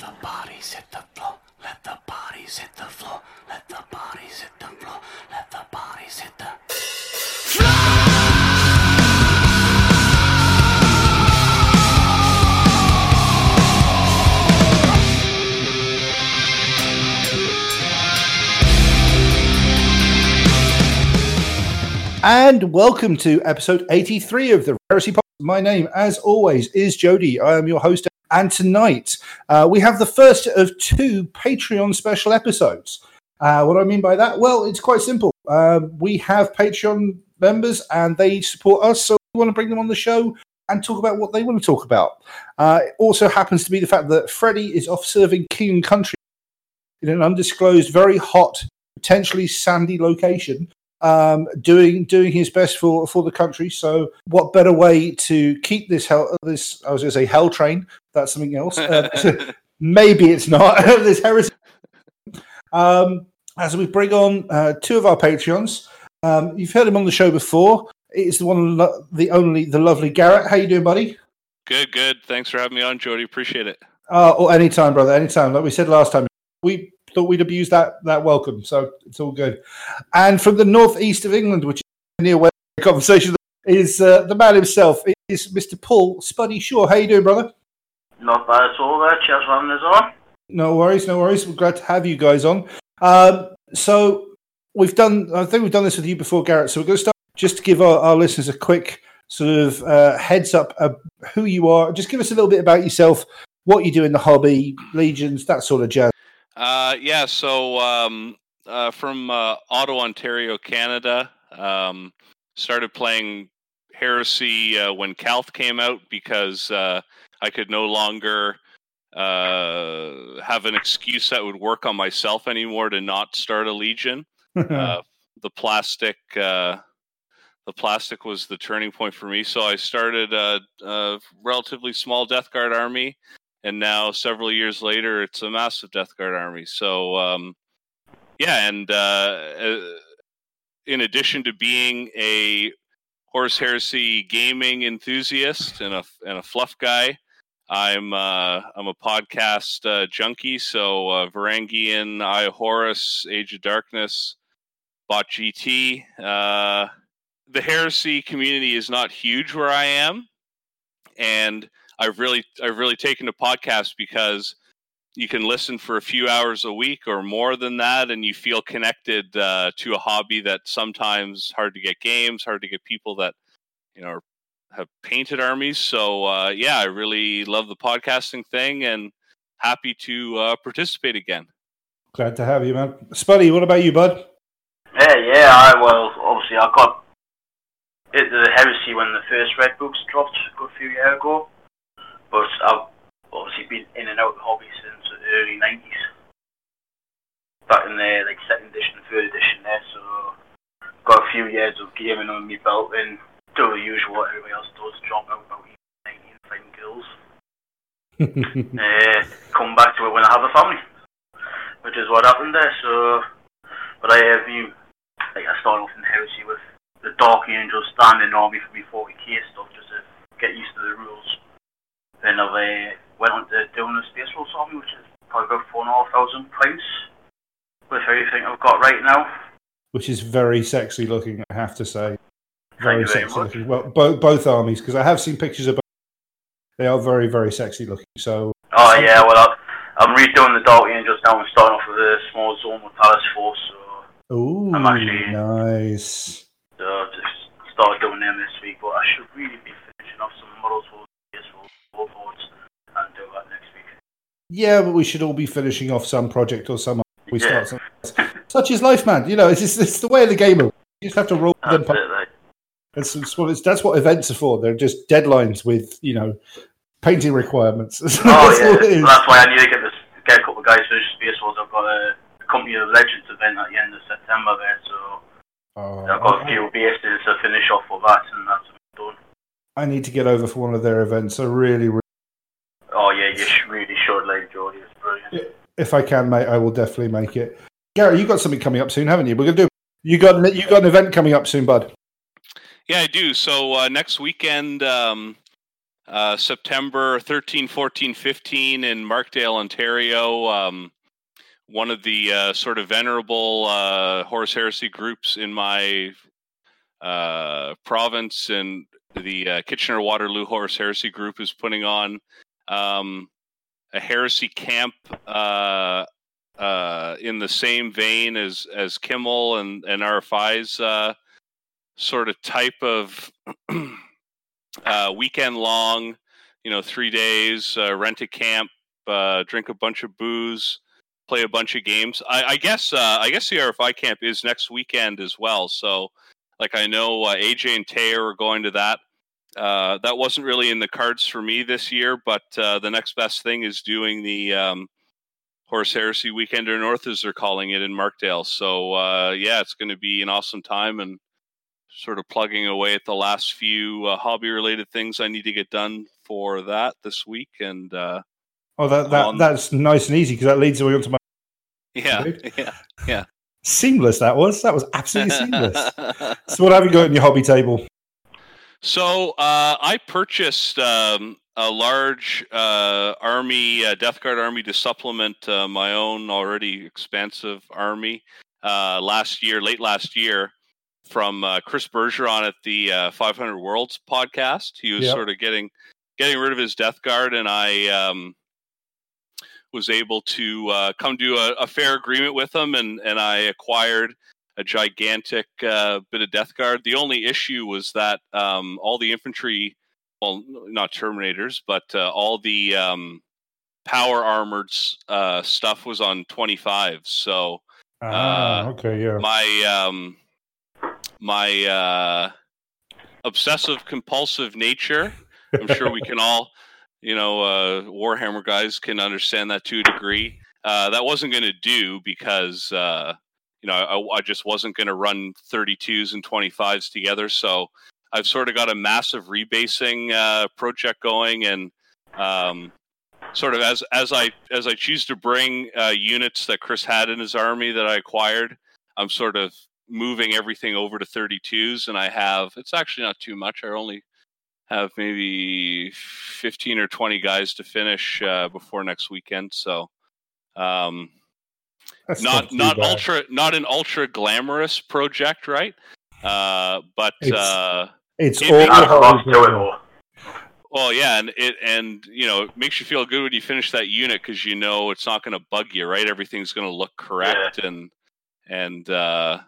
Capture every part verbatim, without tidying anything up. Let the bodies hit the floor. Let the bodies hit the floor. Let the bodies hit the floor. Let the bodies hit the floor. And welcome to episode eighty-three of the Heresy Podcast. My name, as always, is Jody. I am your host, and tonight uh, we have the first of two Patreon special episodes. Uh, what do I mean by that? Well, it's quite simple. Uh, we have Patreon members, and they support us, so we want to bring them on the show and talk about what they want to talk about. Uh, it also happens to be the fact that Freddie is off serving king and country in an undisclosed, very hot, potentially sandy location. Um, doing doing his best for, for the country. So, what better way to keep this hell? This I was going to say hell train. That's something else. Uh, maybe it's not this heresy. Um, as we bring on uh, two of our Patreons, um, you've heard him on the show before. It's the one, lo- the only, the lovely Garrett. How you doing, buddy? Good, good. Thanks for having me on, Jody. Appreciate it. Uh, oh, anytime, brother. Anytime. Like we said last time, we. Thought we'd abuse that that welcome, so it's all good. And from the northeast of England, which is near where the conversation is, uh, the man himself is Mister Paul Spuddy Shaw. How you doing, brother? Not bad at all. There, cheers for having us on. No worries, no worries. We're glad to have you guys on. Um, so we've done. I think we've done this with you before, Garrett. So we're going to start just to give our, our listeners a quick sort of uh, heads up of who you are. Just give us a little bit about yourself, what you do in the hobby, legions, that sort of jazz. Uh, yeah, so um, uh, from uh, Ottawa, Ontario, Canada, um, started playing Heresy uh, when Calth came out because uh, I could no longer uh, have an excuse that would work on myself anymore to not start a Legion. uh, the plastic uh, the plastic was the turning point for me, so I started a, a relatively small Death Guard army. And now, several years later, it's a massive Death Guard army. So, um, yeah, and uh, in addition to being a Horse Heresy gaming enthusiast and a and a fluff guy, I'm uh, I'm a podcast uh, junkie. So, uh, Varangian, I Horus, Age of Darkness, Bot G T. Uh, the Heresy community is not huge where I am, and I've really, I've really taken to podcasts because you can listen for a few hours a week or more than that, and you feel connected uh, to a hobby that sometimes hard to get games, hard to get people that you know have painted armies. So uh, yeah, I really love the podcasting thing, and happy to uh, participate again. Glad to have you, man. Spuddy, what about you, bud? Yeah, yeah. I well, obviously, I got into the Heresy when the first Red Books dropped a good few years ago. But I've obviously been in and out of the hobby since the early nineties. Back in the like second edition, third edition there, so got a few years of gaming on me belt and do the usual what everybody else does, drop out about nineteen and find girls. uh, come back to it when I have a family. Which is what happened there, so but I have you like I started off in Heresy with the Dark Angels standing army for me forty K stuff just to get used to the rules. Then I uh, went on to doing the Space Wolves army, which is probably about four and a half thousand pounds with everything I've got right now. Which is very sexy looking, I have to say. Very Thank sexy very looking. Well, both both armies, because I have seen pictures of both. They are very, very sexy looking. So. Oh yeah, well I'm redoing the Dark Angels now and starting off with a small zone with Palace Force. So Ooh, I'm actually, nice. So uh, just started doing them this week, but I should really be finishing off some models for. And do that next week. Yeah, but we should all be finishing off some project or some. We yeah. start something else. Such is life, man. You know, it's just, it's the way of the game. You just have to roll them. Right. That's, that's what events are for. They're just deadlines with you know painting requirements. That's oh yeah, that's why I need to get this, get a couple of guys to Space Wars. I've got a Company of Legends event at the end of September there, so oh, I've got okay. a few bases to finish off with that, and that's done. I need to get over for one of their events. I really, really. Oh, yeah, you really should, like, Jody. It's brilliant. If I can, mate, I will definitely make it. Gary, you got something coming up soon, haven't you? We're going to do you got you got an event coming up soon, bud. Yeah, I do. So uh, next weekend, um, uh, September thirteenth, fourteenth, fifteenth in Markdale, Ontario. Um, one of the uh, sort of venerable uh, Horus Heresy groups in my uh, province, and the uh, Kitchener-Waterloo Horus Heresy group is putting on um, a heresy camp uh, uh, in the same vein as, as Kimmel and, and R F I's uh, sort of type of uh, weekend-long, you know, three days, uh, rent a camp, uh, drink a bunch of booze, play a bunch of games. I, I guess uh, I guess the R F I camp is next weekend as well. So, like, I know uh, A J and Taya are going to that. Uh, that wasn't really in the cards for me this year, but uh, the next best thing is doing the um, Horus Heresy Weekend or North, as they're calling it, in Markdale. So, uh, yeah, it's going to be an awesome time, and sort of plugging away at the last few uh, hobby-related things I need to get done for that this week. And uh, oh, that, that on... that's nice and easy, because that leads away onto my... Yeah, yeah, yeah. Seamless, that was. That was absolutely seamless. So what have you got in your hobby table? So uh, I purchased um, a large uh, army, uh, Death Guard army, to supplement uh, my own already expansive army uh, last year, late last year, from uh, Chris Bergeron at the uh, five hundred Worlds podcast. He was yep. sort of getting getting rid of his Death Guard, and I um, was able to uh, come to a, a fair agreement with him, and, and I acquired a gigantic uh, bit of Death Guard. The only issue was that um, all the infantry, well, not Terminators, but uh, all the um, power armored uh, stuff was on twenty-five. So, uh, ah, okay, yeah. my um, my uh, obsessive compulsive nature, I'm sure we can all, you know, uh, Warhammer guys can understand that to a degree. Uh, that wasn't going to do, because Uh, You know, I, I just wasn't going to run thirty-twos and twenty-fives together. So I've sort of got a massive rebasing uh, project going, and um, sort of as as I as I choose to bring uh, units that Chris had in his army that I acquired, I'm sort of moving everything over to thirty-twos, and I have it's actually not too much. I only have maybe fifteen or twenty guys to finish uh, before next weekend. So. Um, That's not not, not ultra not an ultra glamorous project, right? Uh, but it's, uh, it's it all. Well, yeah, and it and you know it makes you feel good when you finish that unit, because you know it's not going to bug you, right? Everything's going to look correct, yeah. and and uh,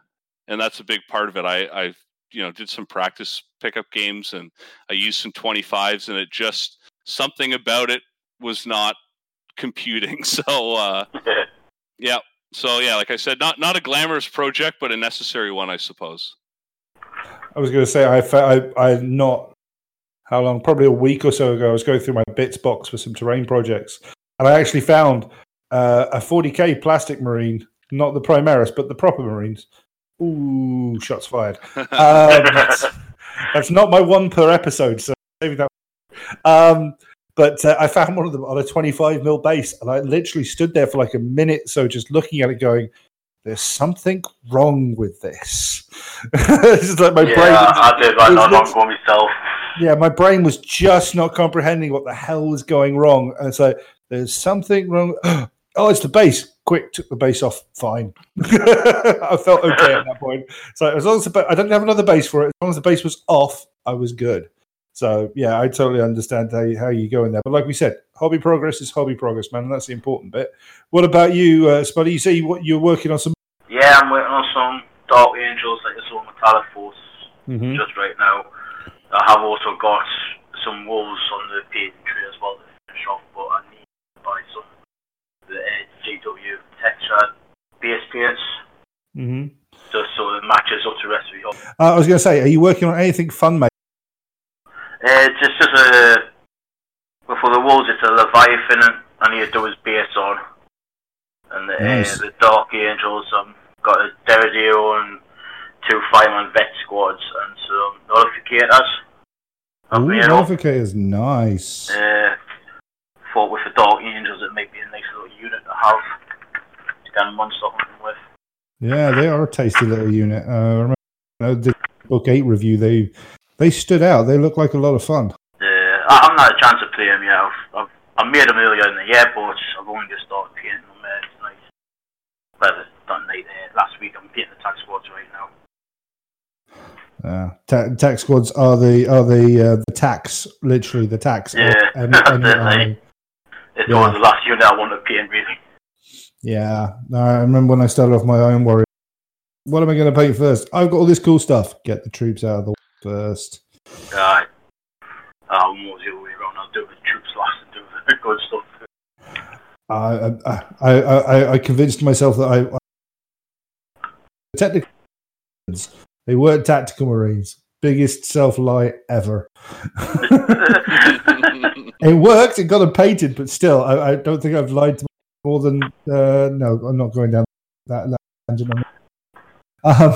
and that's a big part of it. I I you know did some practice pickup games, and I used some twenty-fives, and it just something about it was not computing. So uh, yeah. So, yeah, like I said, not not a glamorous project, but a necessary one, I suppose. I was going to say, I, I, I not, how long, probably a week or so ago, I was going through my bits box for some terrain projects, and I actually found uh, a forty K plastic marine, not the Primaris, but the proper marines. Ooh, shots fired. Um, that's, that's not my one per episode, so maybe that um But uh, I found one of them on a twenty-five mil base, and I literally stood there for like a minute, so just looking at it going, there's something wrong with this. It's like my yeah, brain was, I did that not long for myself. Yeah, my brain was just not comprehending what the hell was going wrong. And so there's something wrong. Oh, it's the base. Quick, took the base off. Fine. I felt okay at that point. So as long as the ba- I didn't have another base for it. As long as the base was off, I was good. So, yeah, I totally understand how you, how you go in there. But like we said, hobby progress is hobby progress, man, and that's the important bit. What about you, uh, Spuddy? You say you, you're working on some... Yeah, I'm working on some Dark Angels, like this old Metallic Force, mm-hmm. just right now. I have also got some Wolves on the Patreon as well to finish off, but I need to buy some of the G W Tetra base paints. Mm-hmm. Just so it matches up to the rest of your... Uh, I was going to say, are you working on anything fun, mate? Uh, just as a well, for the Wolves, it's a Leviathan I need to do his base on, and the, nice. uh, the Dark Angels. I've um, got a Derridio and two fireman vet squads and some nullificators. Ooh, nullificators, nice. Uh, thought with the Dark Angels, it might be a nice little unit to have to kind of munch something with. Yeah, they are a tasty little unit. Uh, I remember the book eight review they. They stood out. They look like a lot of fun. Yeah, I haven't had a chance to play them yet. I've, I've I made them earlier in the year, but I've only just started painting them. Uh, it's nice. Well, it's done late uh, last week. I'm painting the tech squads right now. Uh, ta- tech squads are the are the uh, the tax, literally the tax. Yeah, and, and, and, it's yeah. one of the last unit I want to paint, really. Yeah, I remember when I started off my own warrior. What am I going to paint first? I've got all this cool stuff. Get the troops out of the way first. Alright. I'm always the other way around. I'll do the troops last and do the good stuff. Uh, I, I, I, I convinced myself that I, I technical marines, they weren't tactical marines. Biggest self-lie ever. It worked. It got them painted, but still, I, I don't think I've lied to more than... Uh, no, I'm not going down that tangent. Um,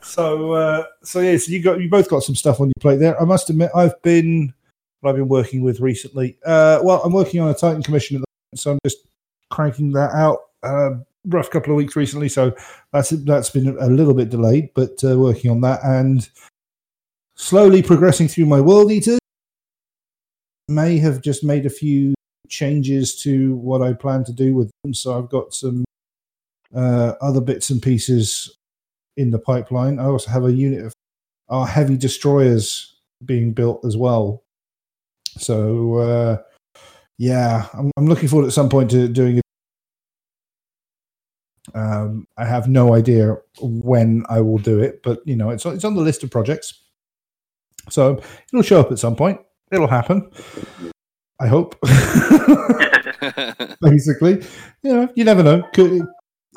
so, uh, so yeah, so you got you both got some stuff on your plate there. I must admit, I've been what I've been working with recently. Uh, well, I'm working on a Titan commission at the moment, so I'm just cranking that out. Uh, rough couple of weeks recently, so that's that's been a little bit delayed, but uh, working on that and slowly progressing through my World Eaters. May have just made a few changes to what I plan to do with them, so I've got some uh, other bits and pieces in the pipeline. I also have a unit of our heavy destroyers being built as well. So, uh, yeah, I'm, I'm looking forward at some point to doing it. Um, I have no idea when I will do it, but, you know, it's it's on the list of projects. So it'll show up at some point. It'll happen. I hope. Basically. You know, you never know. Could,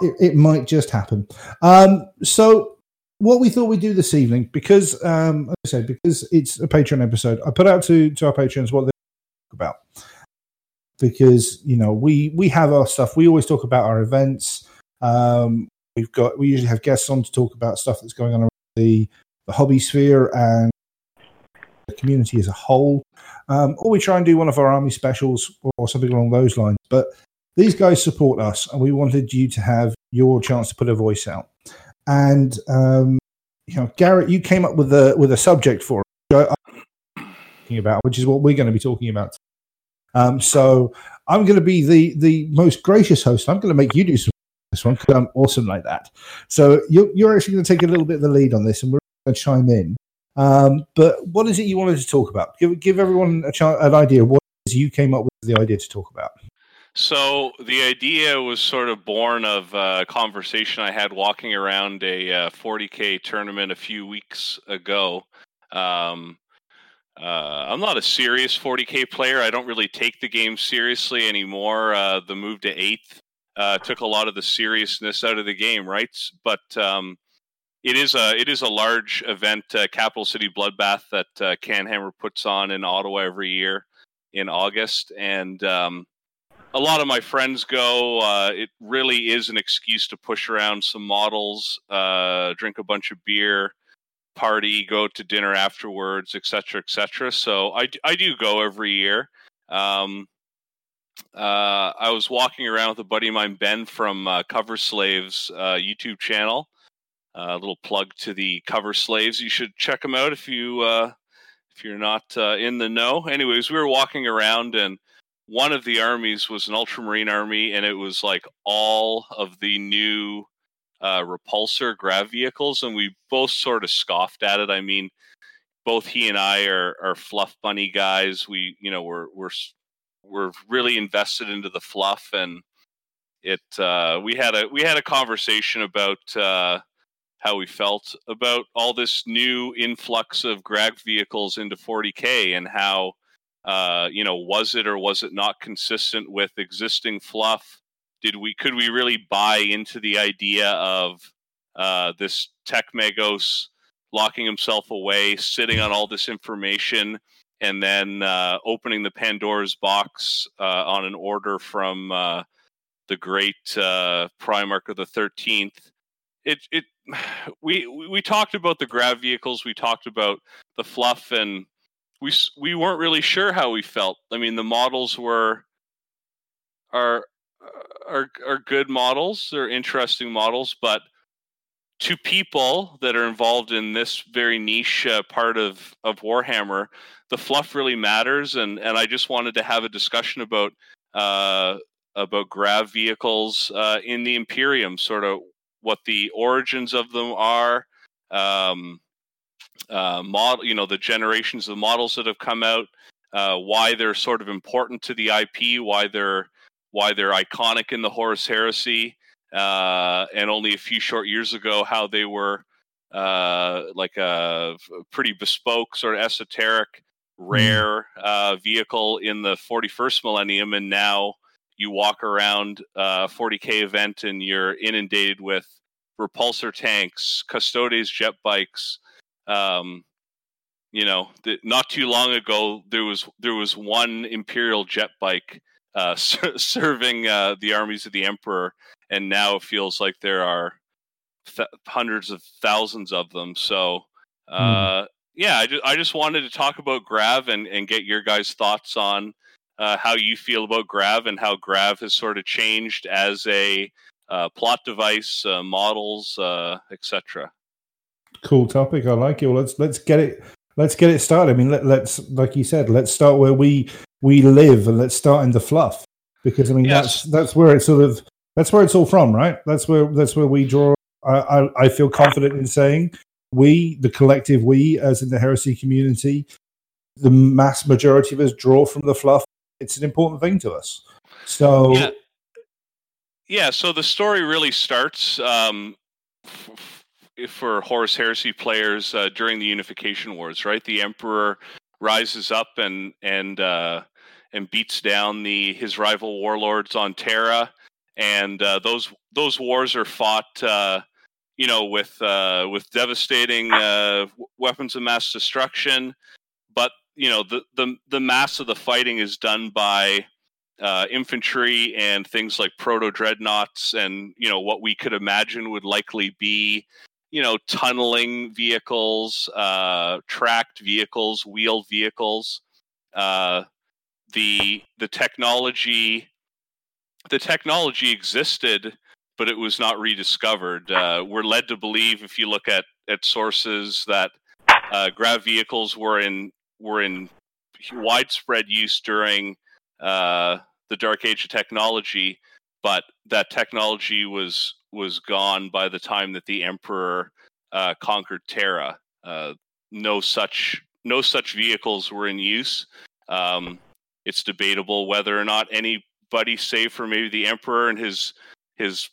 It, it might just happen. Um, so what we thought we'd do this evening, because um, like I said, because it's a Patreon episode, I put out to, to our patrons what they talk about. Because, you know, we, we have our stuff. We always talk about our events. Um, we've got we usually have guests on to talk about stuff that's going on around the, the hobby sphere and the community as a whole. Um, or we try and do one of our army specials or, or something along those lines. But these guys support us, and we wanted you to have your chance to put a voice out. And um, you know, Garrett, you came up with a with a subject for it, talking about, which is what we're going to be talking about. Um, so I'm going to be the the most gracious host. I'm going to make you do some this one because I'm awesome like that. So you're you're actually going to take a little bit of the lead on this, and we're going to chime in. Um, but what is it you wanted to talk about? Give give everyone a ch- an idea. What is you came up with the idea to talk about? So the idea was sort of born of a conversation I had walking around a uh, forty K tournament a few weeks ago. Um, uh, I'm not a serious forty K player. I don't really take the game seriously anymore. Uh, the move to eighth uh, took a lot of the seriousness out of the game, right? But um, it is a it is a large event, uh, Capital City Bloodbath, that uh, Canhammer puts on in Ottawa every year in August, and um, a lot of my friends go. Uh, it really is an excuse to push around some models, uh, drink a bunch of beer, party, go to dinner afterwards, et cetera, et cetera. So I, I do go every year. Um, uh, I was walking around with a buddy of mine, Ben, from uh, Cover Slaves uh, YouTube channel. A uh, little plug to the Cover Slaves. You should check them out if, you, uh, if you're not uh, in the know. Anyways, we were walking around and one of the armies was an Ultramarine army, and it was like all of the new uh, repulsor grav vehicles, and we both sort of scoffed at it. I mean, both he and I are, are fluff bunny guys. We, you know, we're we're we're really invested into the fluff, and it. Uh, we had a we had a conversation about uh, how we felt about all this new influx of grav vehicles into forty K, and how. Uh, you know, was it or was it not consistent with existing fluff? Did we could we really buy into the idea of uh, this tech magos locking himself away, sitting on all this information, and then uh, opening the Pandora's box uh, on an order from uh, the great uh, Primarch of the thirteenth? It it we we talked about the grav vehicles, we talked about the fluff, and We we weren't really sure how we felt. I mean, the models were are are are good models. They're interesting models, but to people that are involved in this very niche uh, part of, of Warhammer, the fluff really matters. And, and I just wanted to have a discussion about uh, about grav vehicles uh, in the Imperium, sort of what the origins of them are, um, uh, model, you know, the generations of models that have come out, uh, why they're sort of important to the I P, why they're why they're iconic in the Horus Heresy. Uh, and only a few short years ago, how they were uh, like a pretty bespoke, sort of esoteric, rare uh, vehicle in the forty-first millennium. And now you walk around a forty K event and you're inundated with repulsor tanks, custodes, jet bikes. Um, you know, th- not too long ago, there was there was one Imperial jet bike uh, ser- serving uh, the armies of the Emperor. And now it feels like there are th- hundreds of thousands of them. So, uh, mm. yeah, I, ju- I just wanted to talk about Grav and, and get your guys' thoughts on uh, how you feel about Grav and how Grav has sort of changed as a uh, plot device, uh, models, uh, et cetera. Cool topic. I like it. Well, let's let's get it. Let's get it started. I mean, let, let's like you said, let's start where we we live, and let's start in the fluff, because I mean yes. that's that's where it sort of. That's where it's all from, right? That's where that's where we draw. I, I, I feel confident in saying we, the collective we, as in the heresy community, the mass majority of us draw from the fluff. It's an important thing to us. So, yeah. yeah so the story really starts um, f- for Horus Heresy players uh, during the Unification Wars, right? The Emperor rises up and and uh, and beats down the his rival warlords on Terra. And uh, those those wars are fought, uh, you know, with uh, with devastating uh, w- weapons of mass destruction. But you know, the, the the mass of the fighting is done by uh, infantry and things like proto dreadnoughts, and you know what we could imagine would likely be, you know, tunneling vehicles, uh, tracked vehicles, wheeled vehicles. Uh, the the technology. The technology existed, but it was not rediscovered. Uh, we're led to believe, if you look at, at sources, that uh, grav vehicles were in were in widespread use during uh, the Dark Age of technology, but that technology was was gone by the time that the Emperor uh, conquered Terra. Uh, no such no such vehicles were in use. Um, it's debatable whether or not any. Buddy, save for maybe the Emperor and his his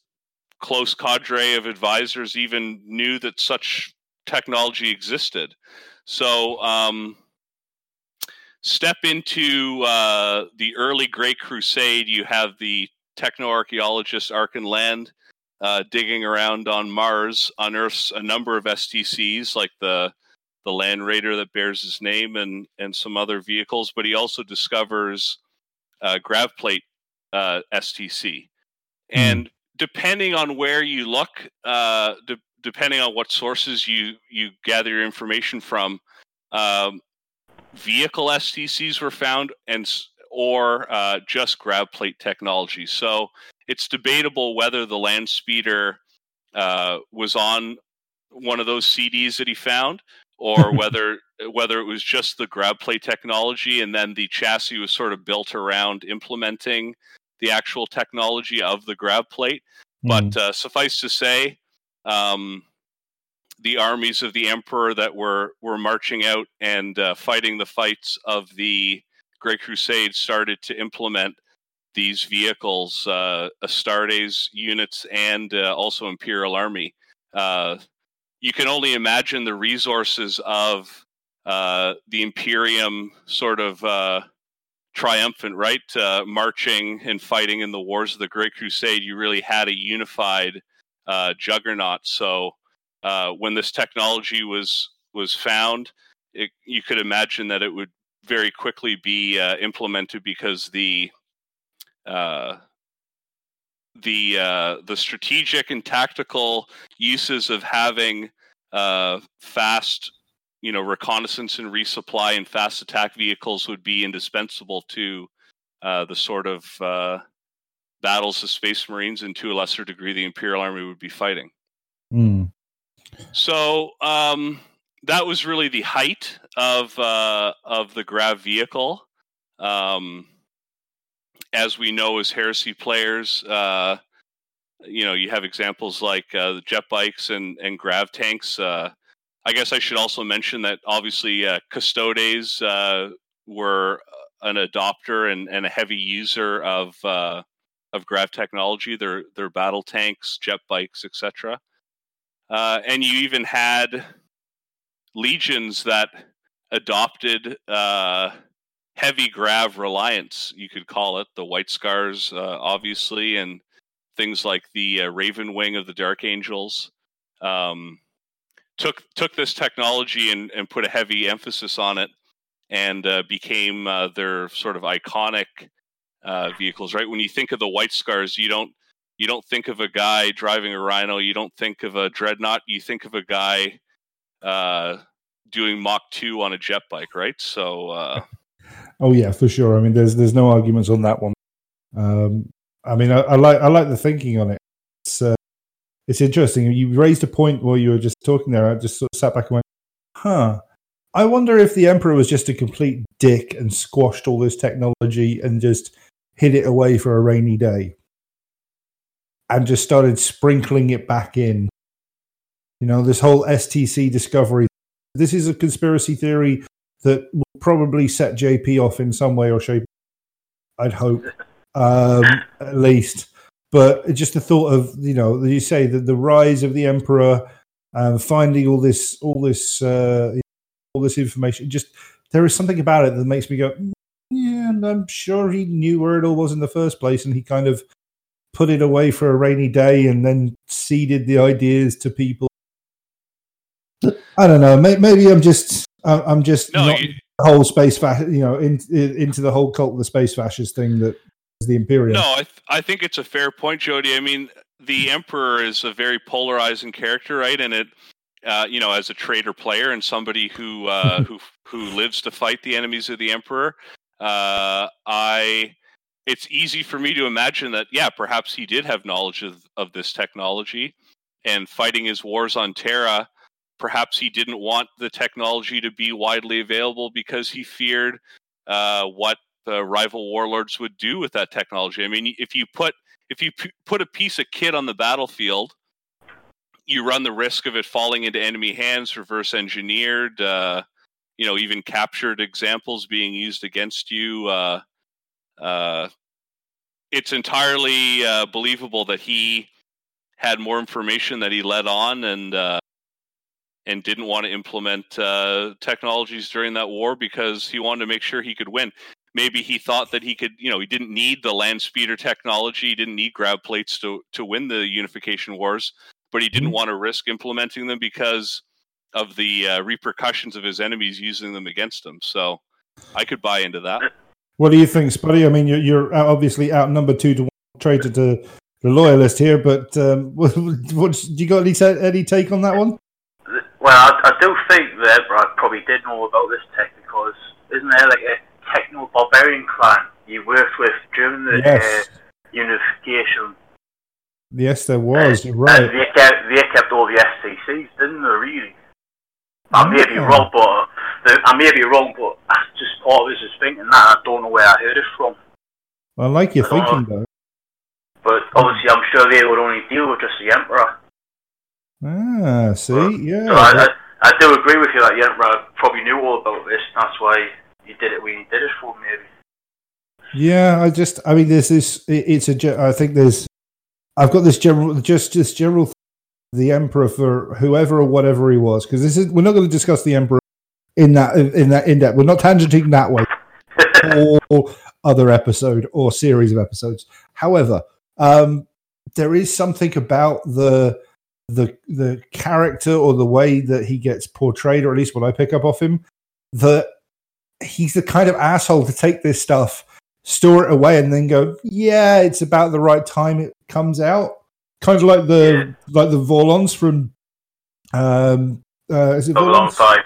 close cadre of advisors, even knew that such technology existed. So, um, step into uh, the early Great Crusade. You have the techno-archaeologist Arkhan Land uh, digging around on Mars, unearths a number of S T Cs like the the Land Raider that bears his name and and some other vehicles. But he also discovers uh, grav plate. Uh, S T C, and depending on where you look, uh, de- depending on what sources you you gather your information from, um, vehicle S T Cs were found, and or uh, just grav plate technology. So it's debatable whether the Land Speeder uh, was on one of those C Ds that he found, or whether whether it was just the grav plate technology, and then the chassis was sort of built around implementing the actual technology of the grav plate. Mm-hmm. But uh, suffice to say, um, the armies of the Emperor that were, were marching out and uh, fighting the fights of the Great Crusade started to implement these vehicles, uh, Astartes units, and uh, also Imperial Army. Uh, you can only imagine the resources of uh, the Imperium sort of... Uh, triumphant, right? Uh, marching and fighting in the wars of the Great Crusade, you really had a unified uh, juggernaut. So uh, when this technology was was found, it, you could imagine that it would very quickly be uh, implemented, because the uh, the uh, the strategic and tactical uses of having uh, fast, you know, reconnaissance and resupply and fast attack vehicles would be indispensable to uh, the sort of uh, battles the Space Marines and, to a lesser degree, the Imperial Army would be fighting. Mm. So um, that was really the height of uh, of the grav vehicle. Um, as we know, as Heresy players, uh, you know, you have examples like uh, the jet bikes and, and grav tanks. Uh, I guess I should also mention that obviously uh, Custodes uh, were an adopter and, and a heavy user of uh, of grav technology. Their their battle tanks, jet bikes, et cetera. Uh, and you even had legions that adopted uh, heavy grav reliance, you could call it. The White Scars, uh, obviously, and things like the uh, Raven Wing of the Dark Angels um, took took this technology and, and put a heavy emphasis on it, and uh, became uh, their sort of iconic uh, vehicles. Right, when you think of the White Scars, you don't. You don't think of a guy driving a Rhino. You don't think of a Dreadnought. You think of a guy uh, doing Mach two on a jet bike, right? So, uh... oh yeah, for sure. I mean, there's there's no arguments on that one. Um, I mean, I, I like I like the thinking on it. It's uh, it's interesting. You raised a point while you were just talking there. I just sort of sat back and went, "Huh." I wonder if the Emperor was just a complete dick and squashed all this technology and just hid it away for a rainy day. And just started sprinkling it back in. You know, this whole S T C discovery. This is a conspiracy theory that will probably set J P off in some way or shape. I'd hope, um, at least. But just the thought of, you know, you say that the rise of the Emperor, um, finding all this, all this, uh, all this information. Just there is something about it that makes me go, yeah. And I'm sure he knew where it all was in the first place, and he kind of put it away for a rainy day and then seeded the ideas to people. I don't know. Maybe, maybe I'm just, I'm just no, not you, the whole space, fa- you know, in, in, into the whole cult of the space fascist thing that is the Imperium. No, I, th- I think it's a fair point, Jody. I mean, the Emperor is a very polarizing character, right? And it, uh, you know, as a traitor player and somebody who, uh, who, who lives to fight the enemies of the Emperor, uh, I, it's easy for me to imagine that, yeah, perhaps he did have knowledge of, of this technology, and fighting his wars on Terra, perhaps he didn't want the technology to be widely available because he feared uh, what the rival warlords would do with that technology. I mean, if you put if you p- put a piece of kit on the battlefield, you run the risk of it falling into enemy hands, reverse engineered, uh, you know, even captured examples being used against you. Uh, Uh, it's entirely uh, believable that he had more information that he led on and uh, and didn't want to implement uh, technologies during that war because he wanted to make sure he could win. Maybe he thought that he could, you know, he didn't need the land speeder technology, he didn't need grav plates to, to win the unification wars, but he didn't want to risk implementing them because of the uh, repercussions of his enemies using them against him. So I could buy into that. What do you think, Spuddy? I mean, you're, you're obviously outnumbered two to one, traitor to the loyalist here, but um, what, what, do you got any, t- any take on that one? Well, I, I do think that I probably did know about this tech because isn't there like a techno-barbarian clan you worked with during the yes. uh, unification? Yes, there was, uh, you're right. And they kept, they kept all the S T Cs, didn't they, really? I may be wrong, but I may be wrong, but I just always was just thinking that. I don't know where I heard it from. I like your thinking, though. But obviously, I'm sure they would only deal with just the Emperor. Ah, see, but, yeah. So I, I, I do agree with you that the Emperor probably knew all about this, and that's why he did it when he did it for, maybe. Yeah, I just, I mean, there's this. It's a. I think there's. I've got this general, just this general. Th- the Emperor for whoever or whatever he was, because this is we're not going to discuss the Emperor in that in that in depth. We're not tangenting that way. All other episode or series of episodes. However, um, there is something about the the the character or the way that he gets portrayed, or at least what I pick up off him, that he's the kind of asshole to take this stuff, store it away, and then go, yeah, it's about the right time it comes out. Kind of like the yeah. like the Vorlons from um, uh, is it Babylon Vorlons? five.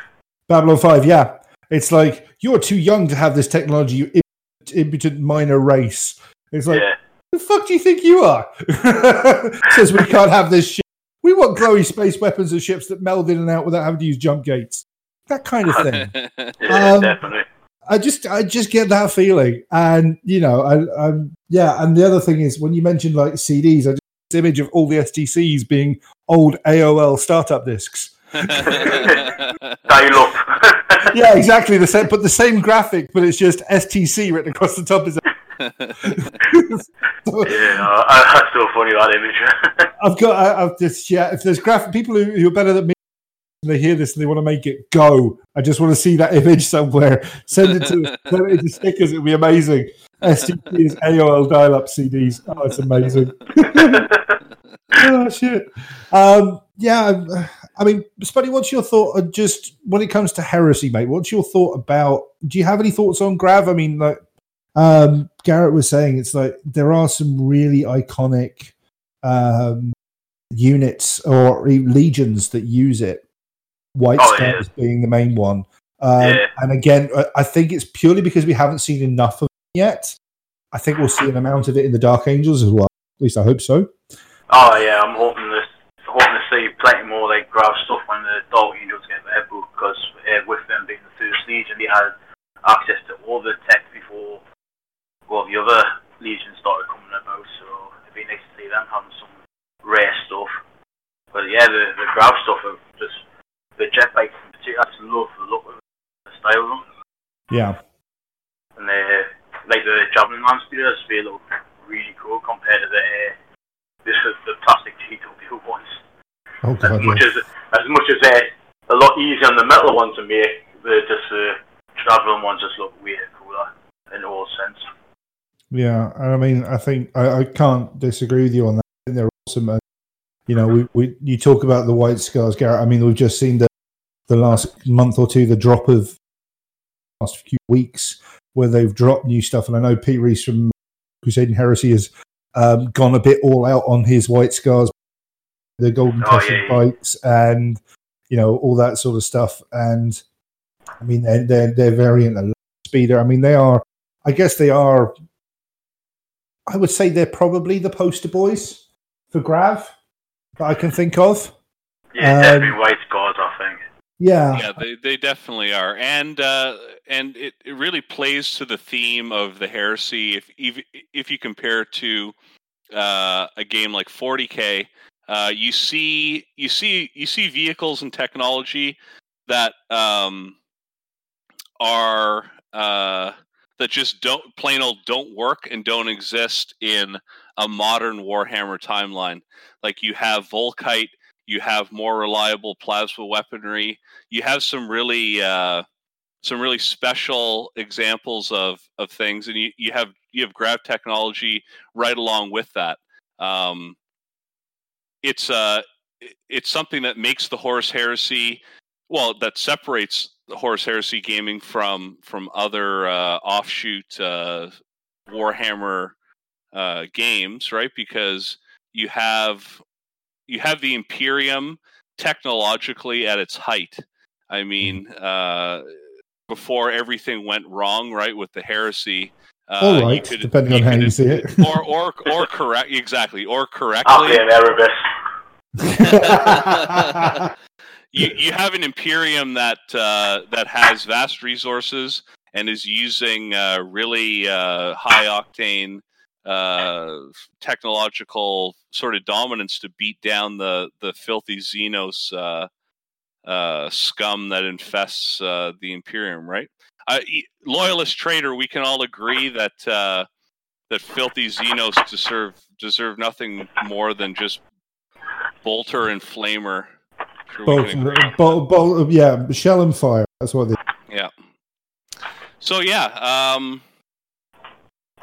Babylon five, yeah. It's like you're too young to have this technology, you impotent minor race. It's like yeah. The fuck do you think you are? Says we can't have this shit. We want glowy space weapons and ships that meld in and out without having to use jump gates. That kind of thing. Yeah, um, definitely. I just, I just get that feeling, and you know, I, I'm, yeah. And the other thing is, when you mentioned like C Ds, I just this image of all the S T Cs being old A O L startup discs. Yeah, exactly the same, but the same graphic, but it's just S T C written across the top. Is so, yeah, that's so funny, that image. I've got, I, I've just, yeah. If there's graphic people who, who are better than me. They hear this and they want to make it go. I just want to see that image somewhere. Send it to send it into stickers. It'll be amazing. S T C is A O L dial-up C Ds. Oh, it's amazing. Oh shit. Um, yeah. I mean, Spuddy, what's your thought? On just when it comes to heresy, mate. What's your thought about? Do you have any thoughts on Grav? I mean, like um, Garrett was saying, it's like there are some really iconic um, units or legions that use it. White oh, Scars yeah. being the main one. Um, yeah. And again, I think it's purely because we haven't seen enough of it yet. I think we'll see an amount of it in the Dark Angels as well. At least I hope so. Oh, yeah, I'm hoping to, hoping to see plenty more like Grav stuff when the Dark Angels get their book, because uh, with them being the first Legion, they had access to all the tech before well, the other Legion started coming about, so it'd be nice to see them having some rare stuff. But yeah, the, the Grav stuff are just... The jet bikes in particular, I just love the look of the style of them. Yeah. And the, like the Javelin Lancers, they look really cool compared to the, uh, this is the plastic G W ones. Oh, God, as, yeah. much as, as much as they're uh, a lot easier than the metal ones to make, the just the Javelin ones just look way cooler in all sense. Yeah, I mean, I think I, I can't disagree with you on that. I think they're awesome. Uh, You know, we, we you talk about the White Scars, Garrett. I mean, we've just seen the the last month or two, the drop of last few weeks where they've dropped new stuff. And I know Pete Reese from Crusading Heresy has um, gone a bit all out on his White Scars, the Golden oh, Tested yeah, yeah. bikes, and you know all that sort of stuff. And I mean, they're they're, they're variant of speeder. I mean, they are. I guess they are. I would say they're probably the poster boys for Grav. That I can think of. Yeah, um, definitely White Scars, I think. Yeah, yeah, they they definitely are, and uh, and it, it really plays to the theme of the heresy. If if, if you compare to uh, a game like forty K, uh, you see you see you see vehicles and technology that um, are uh, that just don't plain old don't work and don't exist in a modern Warhammer timeline. Like you have Volkite, you have more reliable plasma weaponry, you have some really uh, some really special examples of, of things, and you, you have you have Grav technology right along with that. Um, it's uh it's something that makes the Horus Heresy well that separates the Horus Heresy gaming from from other uh, offshoot uh, Warhammer. Uh, games, right? Because you have you have the Imperium technologically at its height. I mean, uh, before everything went wrong, right, with the heresy. Uh, All right, could, depending on how could, you see it, or or or correct exactly, or correctly. I'll be an Erebus. you you have an Imperium that uh, that has vast resources and is using uh, really uh, high octane. Uh, technological sort of dominance to beat down the, the filthy Xenos uh, uh, scum that infests uh, the Imperium, right? Uh, loyalist Trader, we can all agree that uh, that filthy Xenos deserve deserve nothing more than just bolter and flamer. Sure Bolt, bol, bol, yeah, shell and fire. That's what they. Yeah. So yeah. Um,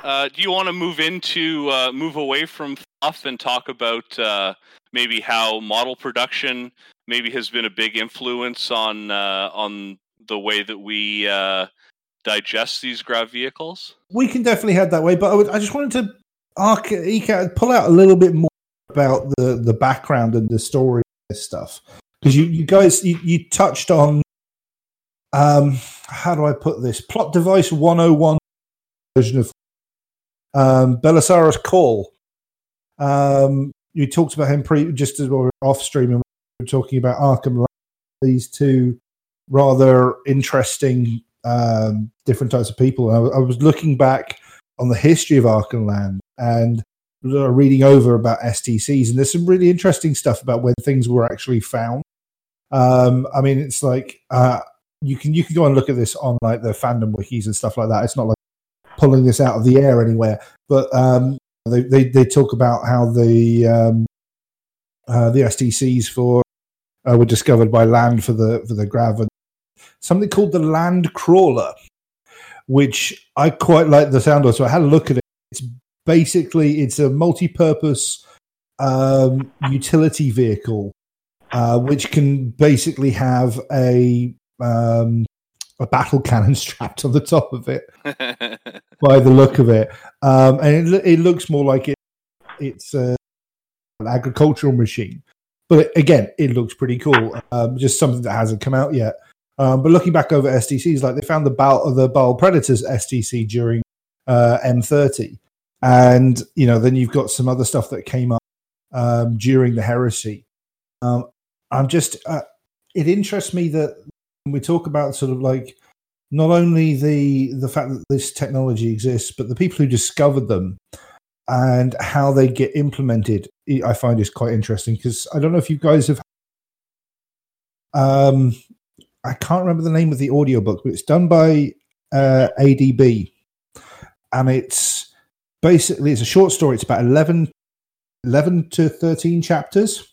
Uh, do you want to move into uh, move away from Thoth and talk about uh, maybe how model production maybe has been a big influence on uh, on the way that we uh, digest these Grav vehicles? We can definitely head that way, but I, would, I just wanted to arc, eke out, pull out a little bit more about the, the background and the story of this stuff, because you, you guys you, you touched on um, how do I put this plot device one oh one version of. Um, Belisarius Cawl, um, you talked about him pre just as we were off stream and we were talking about Arkhan Land, these two rather interesting um, different types of people. I, I was looking back on the history of Arkhan Land and reading over about S T Cs, and there's some really interesting stuff about when things were actually found. Um, I mean, it's like uh, you can you can go and look at this on like the fandom wikis and stuff like that. It's not like pulling this out of the air anywhere, but um, they, they they talk about how the um, uh, the S T Cs for uh, were discovered by land for the for the grav, and something called the land crawler, which I quite like the sound of. So I had a look at it. It's basically it's a multi-purpose um, utility vehicle. Uh, which can basically have a um, a battle cannon strapped on the top of it, by the look of it, um, and it, it looks more like it it's uh, an agricultural machine. But it, again, it looks pretty cool. Um, just something that hasn't come out yet. Um, but looking back over S T Cs, like they found the Baal, the Baal Predators S T C during uh, M thirty, and you know then you've got some other stuff that came up um, during the Heresy. Um, I'm just, uh, it interests me that we talk about sort of like not only the the fact that this technology exists, but the people who discovered them and how they get implemented, I find is quite interesting because I don't know if you guys have, um, I can't remember the name of the audiobook, but it's done by uh, A D B and it's basically, it's a short story. It's about eleven, eleven to thirteen chapters.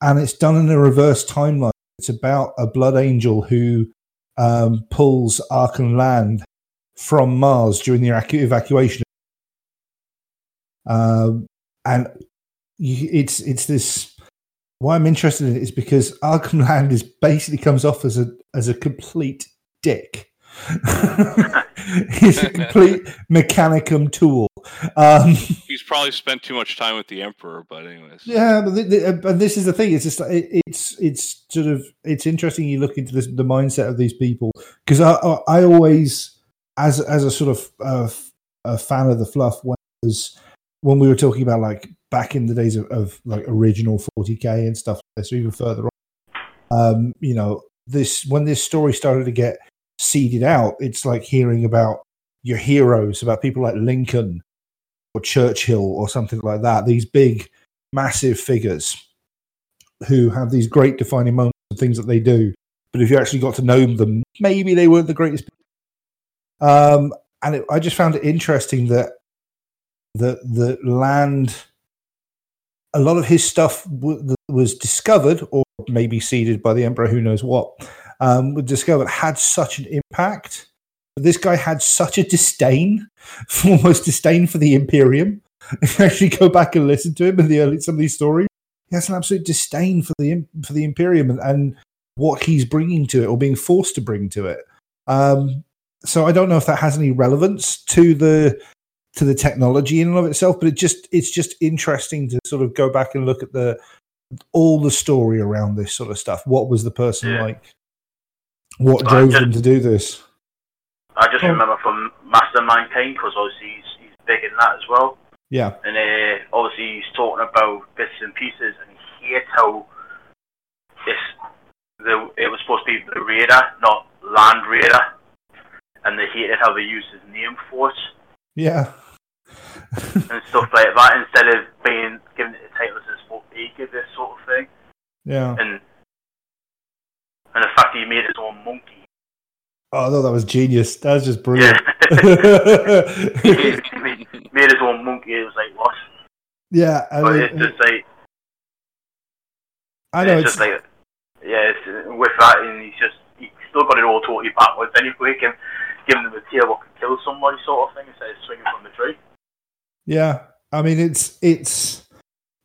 And it's done in a reverse timeline. It's about a blood angel who um, pulls Arkhan Land from Mars during the evacu- evacuation. Um, and it's it's this. Why I'm interested in it is because Arkhan Land is basically comes off as a as a complete dick. He's a complete Mechanicum tool. Um, He's probably spent too much time with the Emperor, but anyways. Yeah, but the, the, and this is the thing. It's just it, it's it's sort of it's interesting. You look into this, the mindset of these people because I, I I always as as a sort of uh, a fan of the fluff when it was when we were talking about like back in the days of, of like original forty K and stuff like this, or even further on. Um, you know this when this story started to get seeded out, it's like hearing about your heroes, about people like Lincoln or Churchill or something like that, these big massive figures who have these great defining moments and things that they do, but if you actually got to know them, maybe they weren't the greatest people. um and it, I just found it interesting that that the land, a lot of his stuff w- was discovered or maybe seeded by the Emperor, who knows what, Um, discovered had such an impact. This guy had such a disdain, almost disdain for the Imperium. If you actually go back and listen to him in the early some of these stories, he has an absolute disdain for the for the Imperium and, and what he's bringing to it or being forced to bring to it. Um, so I don't know if that has any relevance to the to the technology in and of itself, but it just it's just interesting to sort of go back and look at the all the story around this sort of stuff. What was the person yeah. like? What drove just, them to do this? I just oh. remember from Mastermind Paint, because obviously he's, he's big in that as well. Yeah. And uh, obviously he's talking about bits and pieces, and he hears how this, the, it was supposed to be the Raider, not Land Raider, and they hated how they used his name for it. Yeah. And stuff like that, instead of being given it a title as what he gave this sort of thing. Yeah. And And the fact that he made his own monkey. Oh, I thought that was genius. That was just brilliant. Yeah. he, made, he made, made his own monkey. It was like, what? Yeah. I but mean, it's just like... I know. It's, it's just like... Yeah, it's, with that, and he's just... He's still got it all totally backwards. Anyway, he can give him the tail what can kill somebody sort of thing instead of swinging from the tree. Yeah. I mean, it's... It's...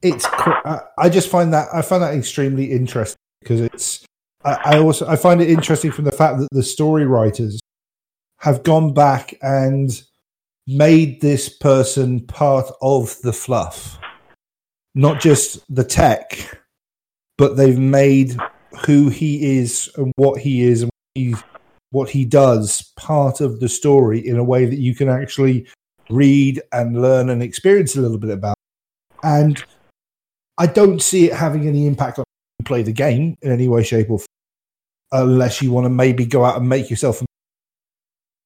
it's. I, I just find that... I find that extremely interesting because it's... I also I find it interesting from the fact that the story writers have gone back and made this person part of the fluff, not just the tech, but they've made who he is and what he is and what he, what he does part of the story in a way that you can actually read and learn and experience a little bit about. And I don't see it having any impact on how you play the game in any way, shape, or form, unless you want to maybe go out and make yourself a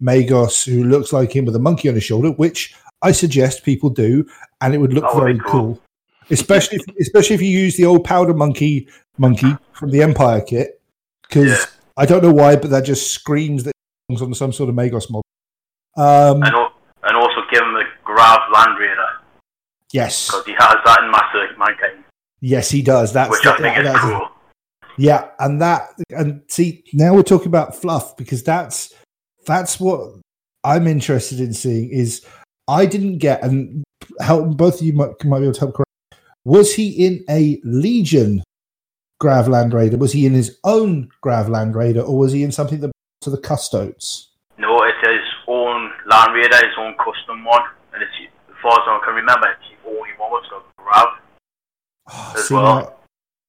Magos who looks like him with a monkey on his shoulder, which I suggest people do, and it would look oh, very cool. cool. Especially, if, especially if you use the old powder monkey monkey from the Empire kit, because yeah. I don't know why, but that just screams that it belongs on some sort of Magos model. Um, and, o- and also give him the Grav Land Raider. Yes. Because he has that in Master of Mankind. Yes, he does. That's, Which that, I think that, is cool. Yeah, and that, and see, now we're talking about fluff, because that's that's what I'm interested in seeing, is I didn't get, and help both of you might, might be able to help correct, was he in a Legion Grav Land Raider? Was he in his own Grav Land Raider, or was he in something that belongs to the Custodes? No, it's his own Land Raider, his own custom one, and it's, as far as I can remember, it's the only one that's got Grav oh, as see well. Now,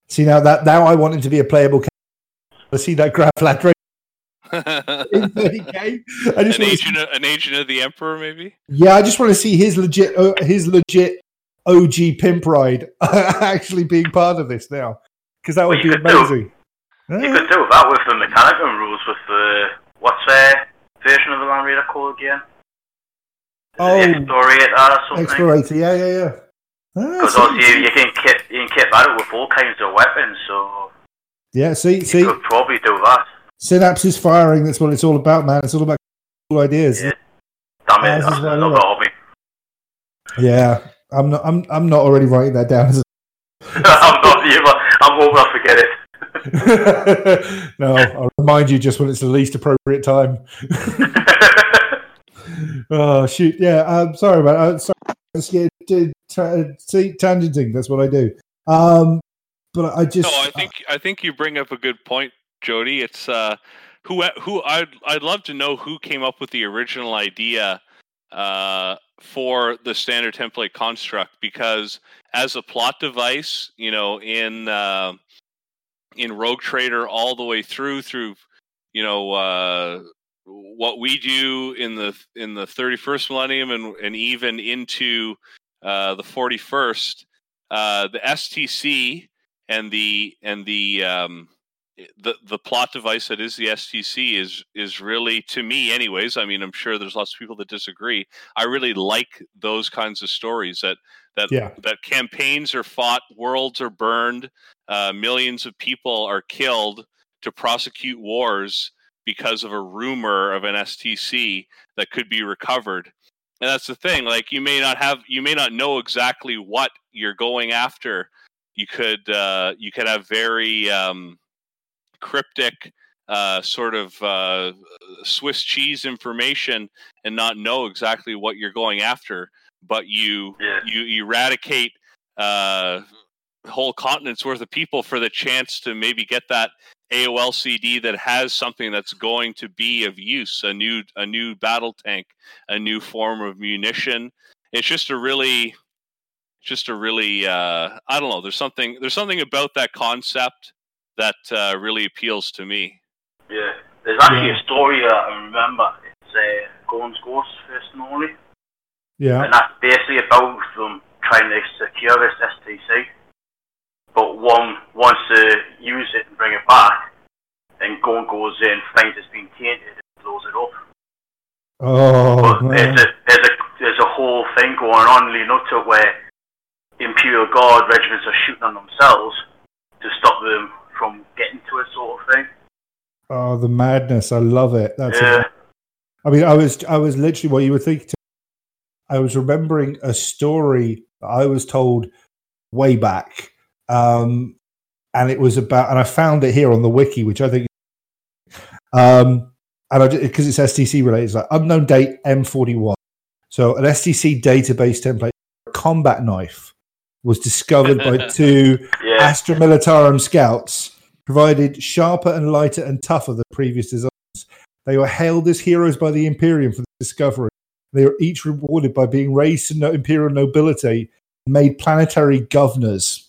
see, now that now I want him to be a playable character. I see that Grav Land Raider. In thirty K, I just an, agent see... of, an agent of the Emperor, maybe. Yeah, I just want to see his legit, uh, his legit O G pimp ride actually being part of this now, because that well, would be amazing. Do, uh, you could do that with the Mechanicum rules, with the what's their version of the Land Raider called again? Oh, Explorator or something. Explorator, yeah, yeah, yeah. Because ah, obviously you can kit, you can kit that up with all kinds of weapons, so yeah, see, you see, could probably do that. Synapse is firing. That's what it's all about, man. It's all about cool ideas. Yeah. Damn it, that's another hobby. Yeah, I'm not. I'm. I'm not already writing that down. As a... I'm not either. I'm hoping I forget it. No, I'll remind you just when it's the least appropriate time. Oh shoot! Yeah, I'm sorry about. I'm sorry. Tangenting. That's what I do. Um, but I just. No, I think. I think you bring up a good point, Jody. It's uh, who who I'd I'd love to know who came up with the original idea uh, for the standard template construct, because as a plot device, you know, in uh, in Rogue Trader all the way through through you know uh, what we do in the in the thirty-first millennium and and even into uh, the forty-first, uh, the S T C and the and the um, The the plot device that is the S T C is is really, to me anyways, I mean, I'm sure there's lots of people that disagree. I really like those kinds of stories that that yeah. that campaigns are fought, worlds are burned, uh, millions of people are killed to prosecute wars because of a rumor of an S T C that could be recovered. And that's the thing. Like, you may not have, you may not know exactly what you're going after. You could uh, you could have very um, cryptic uh, sort of uh, Swiss cheese information and not know exactly what you're going after, but you yeah. you, you eradicate uh, whole continents worth of people for the chance to maybe get that A O L C D that has something that's going to be of use, a new a new battle tank, a new form of munition. It's just a really, just a really uh, I don't know. There's something there's something about that concept that uh, really appeals to me. Yeah, there's actually yeah. a story uh, I remember. It's uh, Gorn's Ghost, first and only. Yeah. And that's basically about them trying to secure this S T C. But one wants to use it and bring it back, and Gorn goes in, finds it's been tainted, and blows it up. Oh, but there's a, there's, a, there's a whole thing going on leading up to it where Imperial Guard regiments are shooting on themselves to stop them from getting to it, sort of thing. Oh, the madness! I love it. That's yeah. it. I mean, I was, I was literally what you were thinking. I was remembering a story that I was told way back, um, and it was about, and I found it here on the wiki, which I think, um, and I because it's S T C related, it's like unknown date M forty-one. So an S T C database template, a combat knife, was discovered by two yeah. Astra Militarum scouts, provided sharper and lighter and tougher than previous designs. They were hailed as heroes by the Imperium for the discovery. They were each rewarded by being raised to no Imperial nobility, made planetary governors.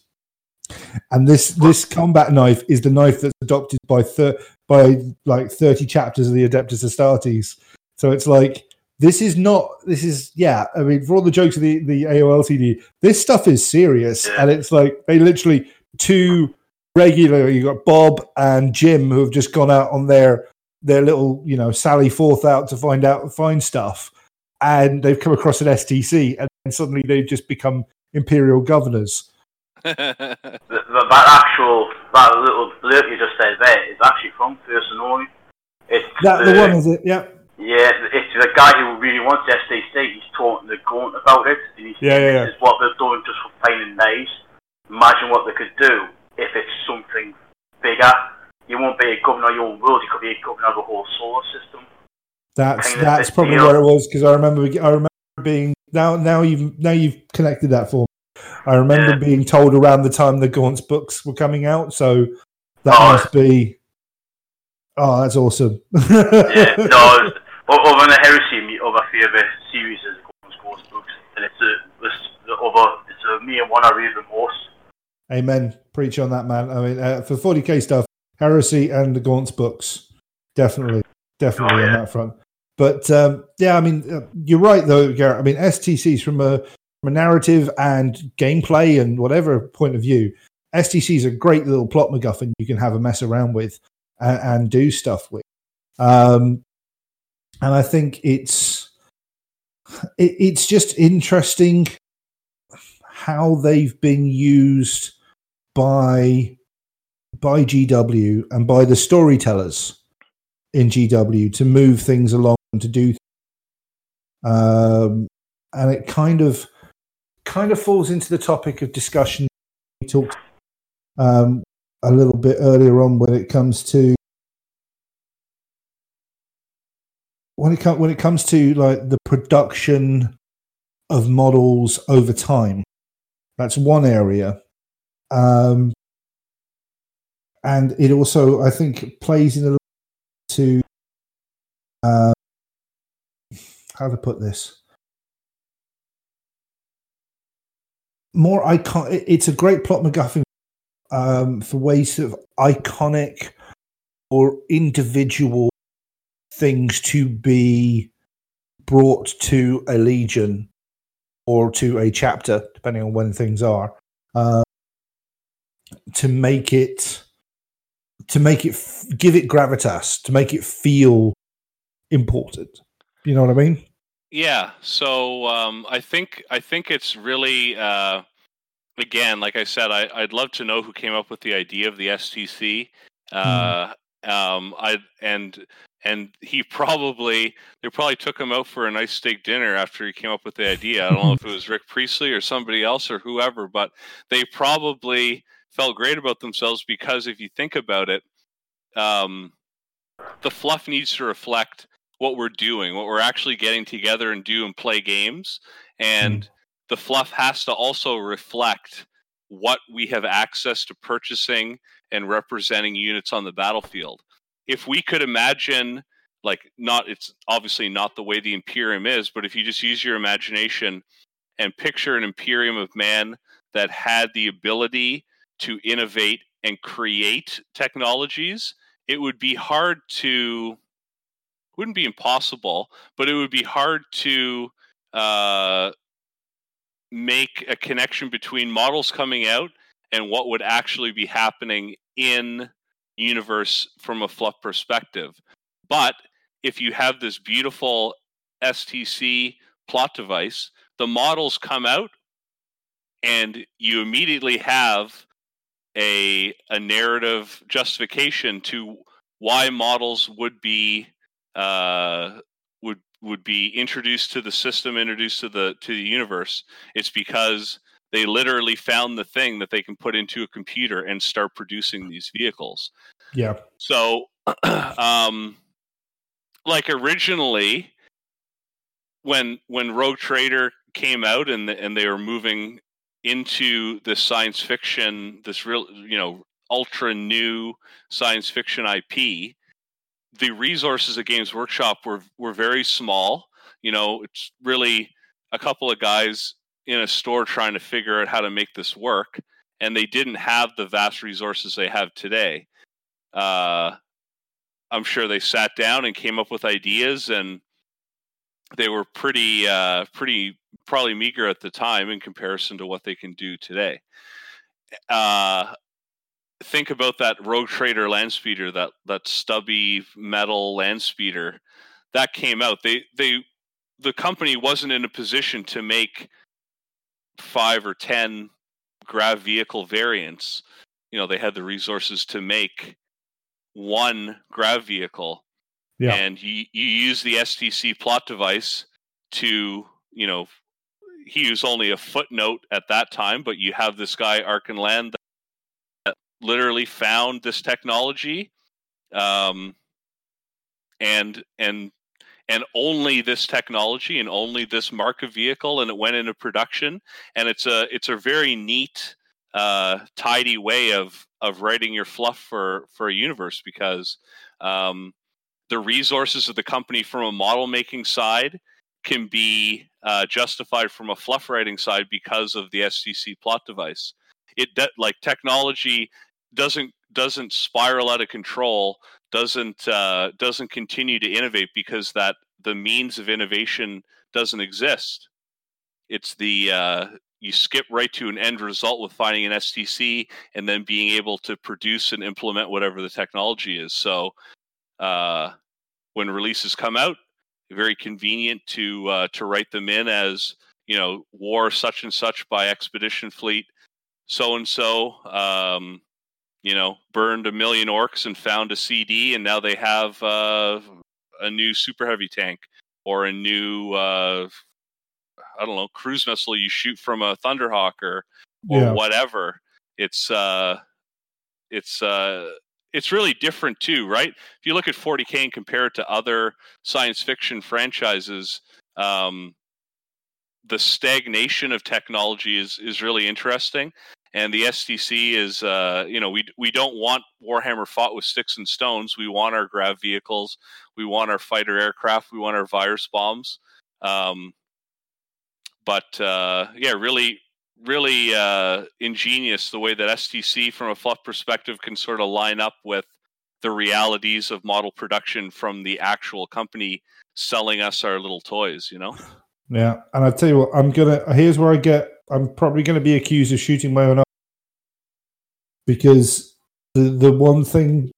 And this this combat knife is the knife that's adopted by thir- by like thirty chapters of the Adeptus Astartes. So it's like This is not, this is, yeah, I mean, for all the jokes of the, the A O L C D, this stuff is serious. Yeah. And it's like, they literally, two regular, you got Bob and Jim who have just gone out on their, their little, you know, sally forth out to find out, find stuff. And they've come across an S T C and, and suddenly they've just become imperial governors. that, that actual, that little blurb you just said there is actually from Person Only. It's that, the, the one, is it? Yeah. Yeah, it's the guy who really wants the S T C. He's talking to Gaunt about it. And he's yeah, yeah, yeah. This is what they're doing just for finding knives. Imagine what they could do if it's something bigger. You won't be a governor of your own world. You could be a governor of the whole solar system. That's kind that's probably deal. Where it was, because I remember I remember being now now you've now you've connected that for me. I remember yeah. being told around the time the Gaunt's books were coming out. So that oh. must be. Oh, that's awesome. yeah, no. It's, other than the Heresy, my other favourite series is the Gaunt's books, and it's a, it's the other, it's a, me and one I read the most. Amen. Preach on that, man. I mean, uh, for forty K stuff, Heresy and the Gaunt's books, definitely, definitely oh, yeah. on that front. But um, yeah, I mean, uh, you're right though, Garrett. I mean, S T Cs from a, from a narrative and gameplay and whatever point of view, S T Cs are great little plot MacGuffin you can have a mess around with and, and do stuff with. Um, And I think it's it, it's just interesting how they've been used by by G W and by the storytellers in G W to move things along and to do things. Um, and it kind of kind of falls into the topic of discussion we talked um, a little bit earlier on when it comes to. When it, com- when it comes to like the production of models over time, that's one area. Um, and it also, I think, plays in a lot to, uh, how to put this? More iconic, it's a great plot MacGuffin um, for ways of iconic or individual things to be brought to a legion or to a chapter, depending on when things are, uh, to make it, to make it, give it gravitas, to make it feel important. You know what I mean? Yeah. So um, I think I think it's really uh, again, like I said, I, I'd love to know who came up with the idea of the S T C. Uh, mm. um, I and. And he probably, they probably took him out for a nice steak dinner after he came up with the idea. I don't know if it was Rick Priestley or somebody else or whoever, but they probably felt great about themselves because if you think about it, um, the fluff needs to reflect what we're doing, what we're actually getting together and do and play games. And the fluff has to also reflect what we have access to purchasing and representing units on the battlefield. If we could imagine, like, not, it's obviously not the way the Imperium is, but if you just use your imagination and picture an Imperium of man that had the ability to innovate and create technologies, it would be hard to, wouldn't be impossible, but it would be hard to uh, make a connection between models coming out and what would actually be happening in universe from a fluff perspective. But if you have this beautiful S T C plot device, the models come out and you immediately have a a narrative justification to why models would be uh would would be introduced to the system, introduced to the to the universe. It's because they literally found the thing that they can put into a computer and start producing these vehicles. Yeah. So, um, like originally, when when Rogue Trader came out and the, and they were moving into this science fiction, this real you know ultra new science fiction I P, the resources at Games Workshop were were very small. You know, it's really a couple of guys in a store trying to figure out how to make this work, and they didn't have the vast resources they have today. Uh, I'm sure they sat down and came up with ideas, and they were pretty, uh, pretty probably meager at the time in comparison to what they can do today. Uh, think about that Rogue Trader land speeder, that, that stubby metal land speeder that came out. They, they, the company wasn't in a position to make five or ten grav vehicle variants. You know, they had the resources to make one grav vehicle. Yeah. And you, you use the S T C plot device to, you know, he was only a footnote at that time, but you have this guy, Arkhan Land, that literally found this technology. Um, and, and, and only this technology and only this mark of vehicle. And it went into production, and it's a, it's a very neat, uh, tidy way of, of writing your fluff for, for a universe, because, um, the resources of the company from a model making side can be uh, justified from a fluff writing side because of the S C C plot device. It de- like technology doesn't doesn't spiral out of control, doesn't uh, doesn't continue to innovate because that the means of innovation doesn't exist. It's the uh, you skip right to an end result with finding an S T C and then being able to produce and implement whatever the technology is. So. Uh, when releases come out, very convenient to uh, to write them in as, you know, war such and such by Expedition Fleet, so and so, um, you know, burned a million orcs and found a C D, and now they have uh, a new super heavy tank or a new, uh, I don't know, cruise missile you shoot from a Thunderhawk or, or yeah. whatever. It's uh, it's uh. It's really different too, right? If you look at forty K and compare it to other science fiction franchises, um, the stagnation of technology is, is really interesting. And the S T C is, uh, you know, we we don't want Warhammer fought with sticks and stones. We want our grav vehicles. We want our fighter aircraft. We want our virus bombs. Um, but uh, yeah, really... really uh, ingenious the way that S T C from a fluff perspective can sort of line up with the realities of model production from the actual company selling us our little toys, you know? Yeah. And I tell you what, I'm going to, here's where I get, I'm probably going to be accused of shooting my own arm, because the, the one thing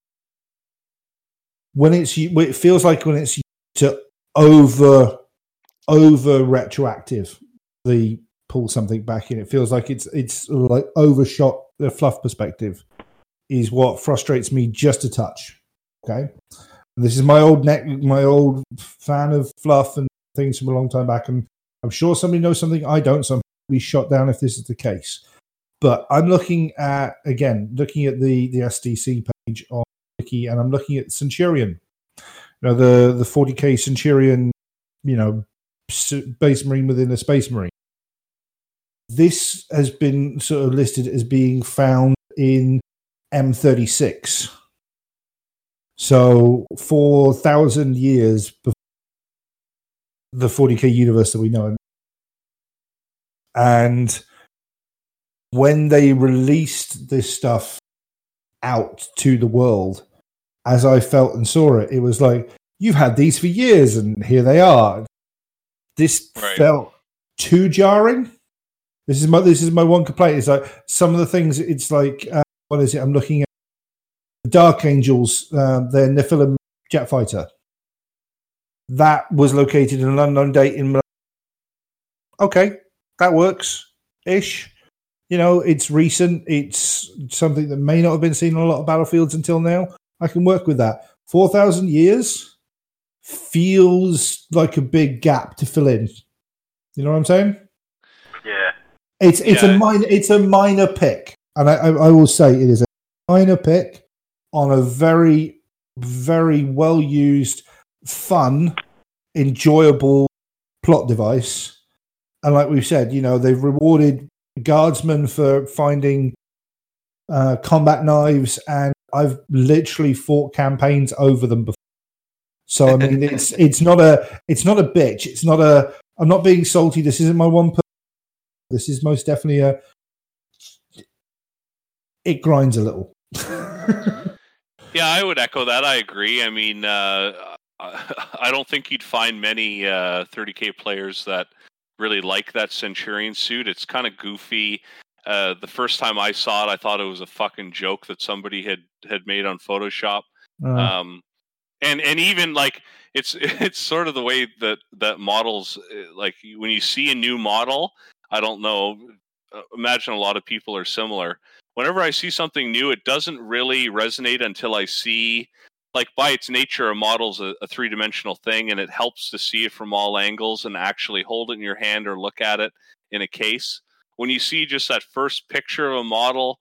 when it's, it feels like when it's to over, over retroactive, the, pull something back in. It feels like it's it's like overshot. The fluff perspective is what frustrates me just a touch. Okay, this is my old neck, my old fan of fluff and things from a long time back, and I'm sure somebody knows something I don't. So I'm be shot down if this is the case. But I'm looking at again, looking at the the S D C page on Wiki, and I'm looking at Centurion. You know, the the forty K Centurion, you know, space marine within a space marine. This has been sort of listed as being found in M thirty-six. So four thousand years before the forty K universe that we know. And when they released this stuff out to the world, as I felt and saw it, it was like, you've had these for years, and here they are. This right. felt too jarring. This is my this is my one complaint. It's like some of the things. It's like uh, what is it? I'm looking at Dark Angels, uh, their Nephilim jet fighter. That was located in an unknown date in Malaysia. Okay, that works ish. You know, it's recent. It's something that may not have been seen on a lot of battlefields until now. I can work with that. Four thousand years feels like a big gap to fill in. You know what I'm saying? Yeah. It's it's yeah. a minor it's a minor pick, and I, I, I will say it is a minor pick on a very, very well used, fun, enjoyable plot device. And like we've said, you know, they've rewarded guardsmen for finding uh, combat knives, and I've literally fought campaigns over them before. So I mean, it's it's not a it's not a bitch. It's not a. I'm not being salty. This isn't my one. Per- This is most definitely a. It grinds a little. Yeah, I would echo that. I agree. I mean, uh, I don't think you'd find many uh, thirty K players that really like that Centurion suit. It's kind of goofy. Uh, the first time I saw it, I thought it was a fucking joke that somebody had, had made on Photoshop. Uh. Um, and and even like it's it's sort of the way that that models, like when you see a new model, I don't know. Imagine a lot of people are similar. Whenever I see something new, it doesn't really resonate until I see, like, by its nature, a model's a, a three-dimensional thing, and it helps to see it from all angles and actually hold it in your hand or look at it in a case. When you see just that first picture of a model,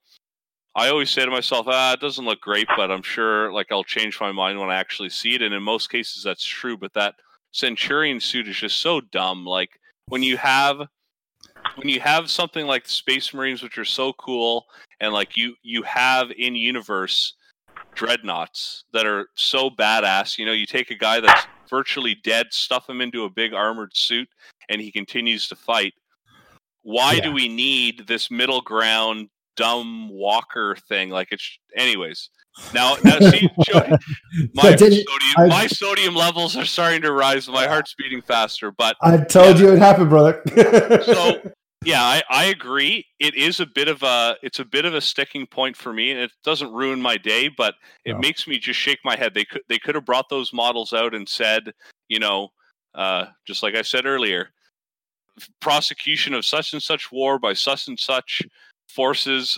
I always say to myself, ah, it doesn't look great, but I'm sure, like, I'll change my mind when I actually see it. And in most cases, that's true. But that Centurion suit is just so dumb. Like, when you have... When you have something like Space Marines, which are so cool, and like you, you have in universe dreadnoughts that are so badass, you know, you take a guy that's virtually dead, stuff him into a big armored suit, and he continues to fight. Why yeah. do we need this middle ground dumb walker thing? Like it's, anyways. Now, now see, Jody, my, sodium, I, my sodium levels are starting to rise. My heart's beating faster. But I told yeah. you it happened, brother. So yeah, I, I agree. It is a bit of a it's a bit of a sticking point for me, and it doesn't ruin my day, but it no. makes me just shake my head. They could they could have brought those models out and said, you know, uh, just like I said earlier, prosecution of such and such war by such and such forces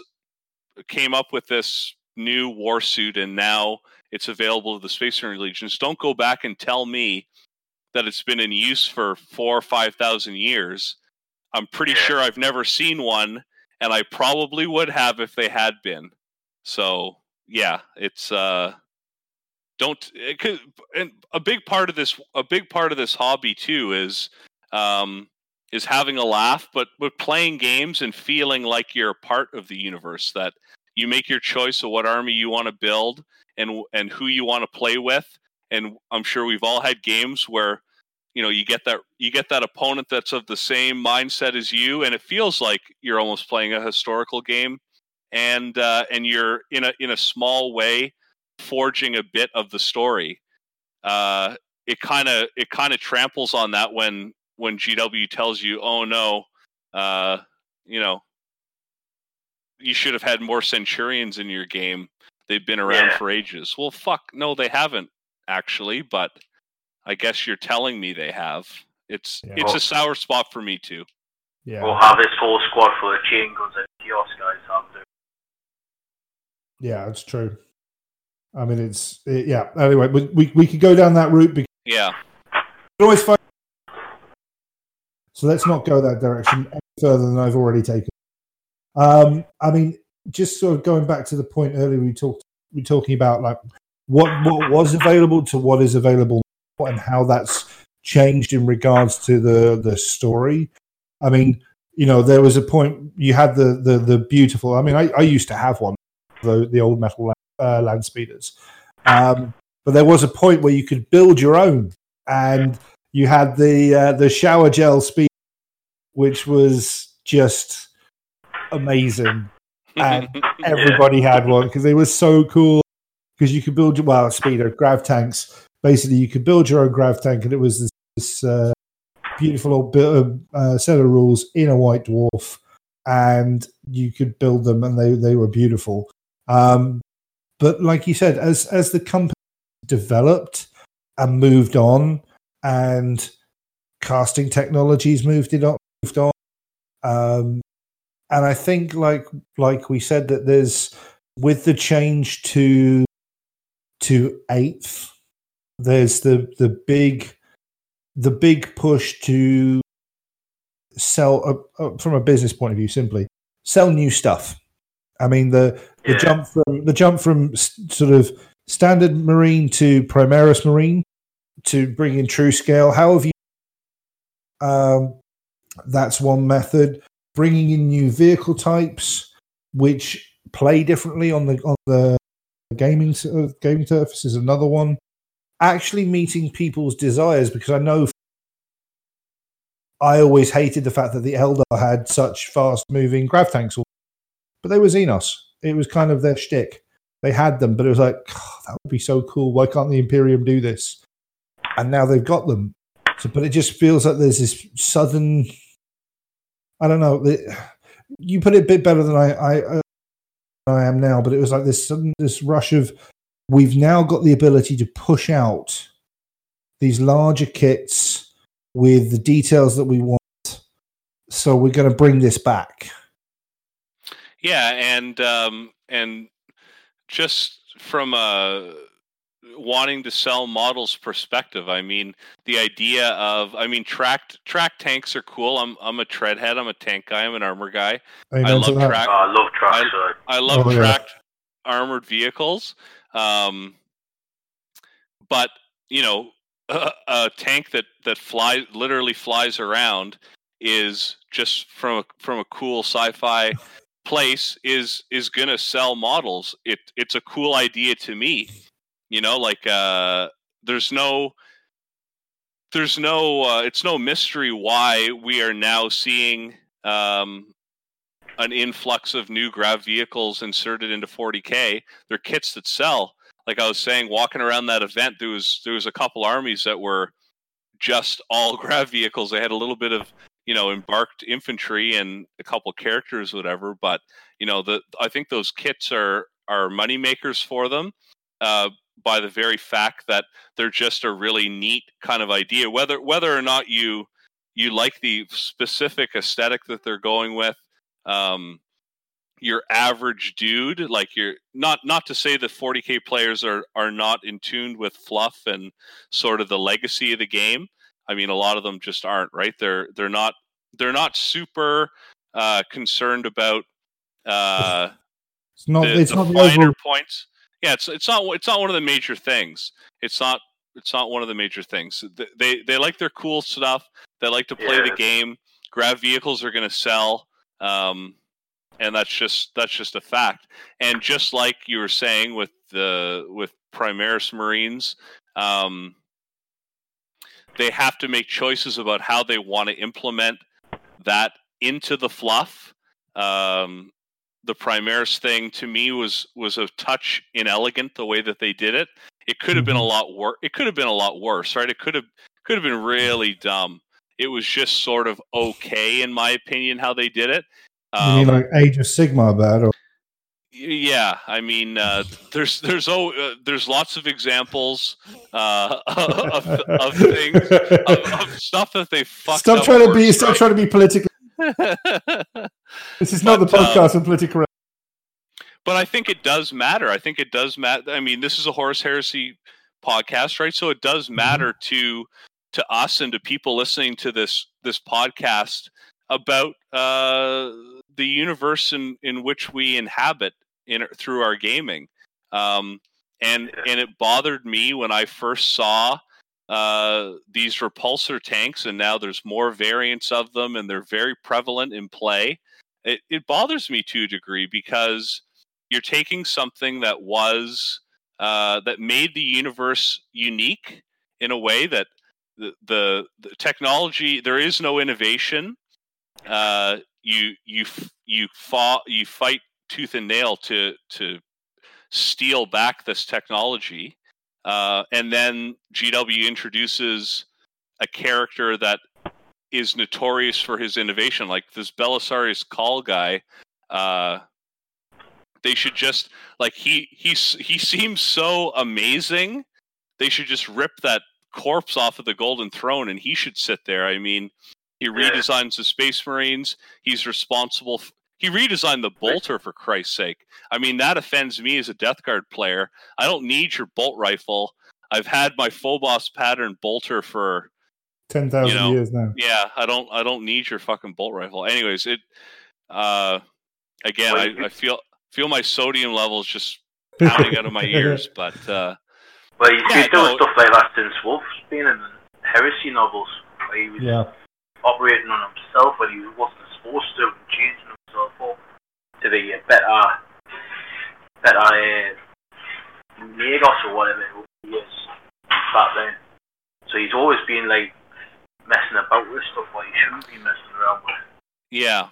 came up with this new war suit, and now it's available to the Space Marine Legions. Don't go back and tell me that it's been in use for four or five thousand years. I'm pretty sure I've never seen one, and I probably would have if they had been. So yeah, it's uh, don't. It could, and a big part of this, a big part of this hobby too, is um, is having a laugh, but but playing games and feeling like you're a part of the universe. That you make your choice of what army you want to build and and who you want to play with. And I'm sure we've all had games where, you know, you get that you get that opponent that's of the same mindset as you, and it feels like you're almost playing a historical game. And uh, and you're in a in a small way forging a bit of the story. Uh, it kind of it kind of tramples on that when when G W tells you, oh no, uh, you know. You should have had more Centurions in your game. They've been around yeah. for ages. Well, fuck, no, they haven't actually. But I guess you're telling me they have. It's yeah. it's well, a sour spot for me too. Yeah, we'll have this whole squad full of chain guns and chaos guys have them. Yeah, it's true. I mean, it's it, yeah. Anyway, we, we we could go down that route because yeah, always find. So let's not go that direction any further than I've already taken. Um, I mean, just sort of going back to the point earlier, we talked, we were talking about like what, what was available to what is available now and how that's changed in regards to the, the story. I mean, you know, there was a point you had the, the, the beautiful, I mean, I, I used to have one, the, the old metal uh, land speeders. Um, but there was a point where you could build your own, and you had the, uh, the shower gel speed, which was just amazing, and everybody yeah. had one because they were so cool, because you could build your well speedo grav tanks. Basically you could build your own grav tank, and it was this, this uh, beautiful old bit uh, set of rules in a white dwarf, and you could build them, and they, they were beautiful. Um, but like you said, as as the company developed and moved on, and casting technologies moved it on, moved on um and I think, like like we said, that there's with the change to to eighth, there's the the big the big push to sell uh, uh, from a business point of view. Simply sell new stuff. I mean the the yeah. jump from the jump from st- sort of standard Marine to Primaris Marine to bring in true scale. However, you, um, that's one method. Bringing in new vehicle types, which play differently on the on the gaming uh, gaming surface, is another one. Actually, meeting people's desires, because I know I always hated the fact that the Eldar had such fast-moving grav tanks, but they were Xenos. It was kind of their shtick. They had them, but it was like, oh, that would be so cool. Why can't the Imperium do this? and now they've got them. So, but it just feels like there's this sudden, I don't know, it, you put it a bit better than I, I, uh, I am now, but it was like this sudden, this rush of, we've now got the ability to push out these larger kits with the details that we want. So we're going to bring this back. Yeah. And, um, and just from a wanting to sell models perspective, I mean, the idea of, I mean, tracked track tanks are cool. I'm, I'm a treadhead. I'm a tank guy. I'm an armor guy. I love track. Oh, I love track. I, I love oh, tracked yeah. armored vehicles. Um, but you know, a, a tank that, that flies, literally flies around is just from a, from a cool sci-fi place is, is going to sell models. It it's a cool idea to me, you know, like, uh, there's no, there's no, uh, it's no mystery why we are now seeing, um, an influx of new grav vehicles inserted into forty K. They're kits that sell. Like I was saying, walking around that event, there was, there was a couple armies that were just all grav vehicles. They had a little bit of, you know, embarked infantry and a couple characters, whatever. But, you know, the, I think those kits are, are money makers for them, uh, by the very fact that they're just a really neat kind of idea, whether, whether or not you, you like the specific aesthetic that they're going with. Um, your average dude, like you're not, not to say that forty K players are, are not in tune with fluff and sort of the legacy of the game. I mean, a lot of them just aren't, right. They're, they're not, they're not super, uh, concerned about, uh, it's not, the, it's the not finer over- points. Yeah. It's, it's not, it's not one of the major things. It's not, it's not one of the major things. They, they, they like their cool stuff. They like to play yeah. the game. Grav vehicles are going to sell. Um, and that's just, that's just a fact. And just like you were saying with the, with Primaris Marines, um, they have to make choices about how they want to implement that into the fluff. Um, the Primaris thing to me was, was a touch inelegant the way that they did it. It could have been a lot worse. It could have been a lot worse, right? It could have, could have been really dumb. It was just sort of okay, in my opinion, how they did it. Um, you mean like Age of Sigma bad? Or- yeah, I mean, uh, there's there's oh, uh, there's lots of examples uh, of, of things of, of stuff that they fucked stop up. Trying to be, right? Stop trying to be politically. This is but, not the podcast uh, of political. But I think it does matter. I think it does matter. I mean, this is a Horus Heresy podcast, right? So it does matter mm-hmm. to. to us and to people listening to this, this podcast about uh, the universe in, in which we inhabit in through our gaming. Um, and, and it bothered me when I first saw uh, these repulsor tanks, and now there's more variants of them and they're very prevalent in play. It, it bothers me to a degree because you're taking something that was, uh, that made the universe unique in a way that, The, the the technology, there is no innovation. Uh, you you you fought, you fight tooth and nail to to steal back this technology, uh, and then G W introduces a character that is notorious for his innovation, like this Belisarius Cawl guy. Uh, they should just like he he he seems so amazing. They should just rip that corpse off of the golden throne and he should sit there. I mean, he redesigns the Space Marines. He's responsible. F- he redesigned the bolter, for Christ's sake. I mean, that offends me as a Death Guard player. I don't need your bolt rifle. I've had my Phobos pattern bolter for ten thousand you know, years now. Yeah, I don't I don't need your fucking bolt rifle. Anyways, it uh again, I, I feel feel my sodium levels just pounding out of my ears, but uh Well, he's yeah, doing no. stuff like that since Wolf's been in the Heresy novels. Where he was yeah. operating on himself when he wasn't supposed to, and changing himself up to the uh, better, better uh, Magos or whatever he is back then. So he's always been like messing about with stuff that he shouldn't be messing around with. Yeah.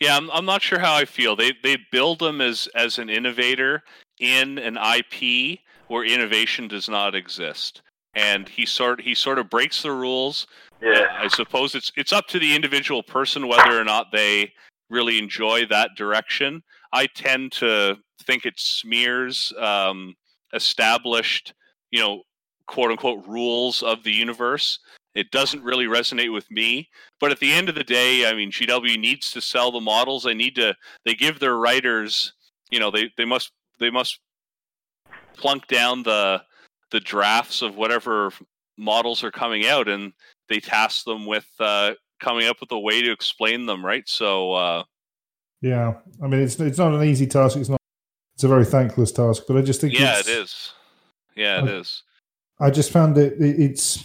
Yeah, I'm, I'm not sure how I feel. They they build him as, as an innovator in an I P where innovation does not exist. and he sort he sort of breaks the rules. Yeah, I suppose it's it's up to the individual person whether or not they really enjoy that direction. I tend to think it smears um, established, you know, quote unquote rules of the universe. It doesn't really resonate with me. But at the end of the day, I mean, G W needs to sell the models. They need to. They give their writers, you know, they, they must they must plunk down the the drafts of whatever models are coming out, and they task them with uh, coming up with a way to explain them, right? So, uh, yeah, I mean, it's it's not an easy task. It's not. It's a very thankless task, but I just think. Yeah, it's, it is. Yeah, it I, is. I just found it. it it's.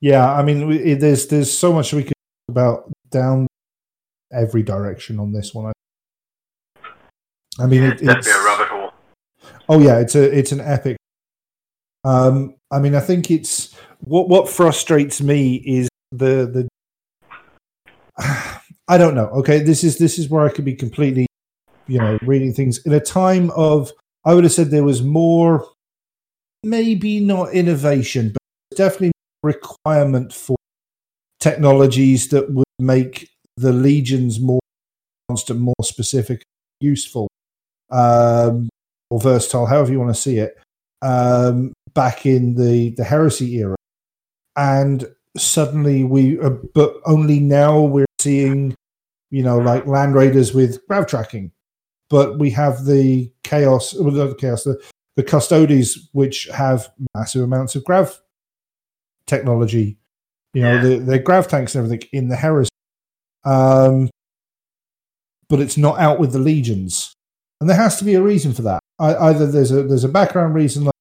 Yeah, I mean, it, there's there's so much we could talk about down every direction on this one. I mean, it, that'd it's, be a rabbit hole. Oh yeah, it's a it's an epic. Um, I mean, I think it's what what frustrates me is the the. I don't know. Okay, this is this is where I could be completely, you know, reading things in a time of. I would have said there was more, maybe not innovation, but definitely. Requirement for technologies that would make the legions more constant, more specific, useful, um, or versatile, however you want to see it, um, back in the, the heresy era. And suddenly we, uh, but only now we're seeing, you know, like land raiders with grav tracking, but we have the chaos, well, not the chaos, the, the custodies, which have massive amounts of grav technology, you know, yeah. the, the grav tanks and everything in the heresy, um, but it's not out with the legions, and there has to be a reason for that. I, either there's a there's a background reason, like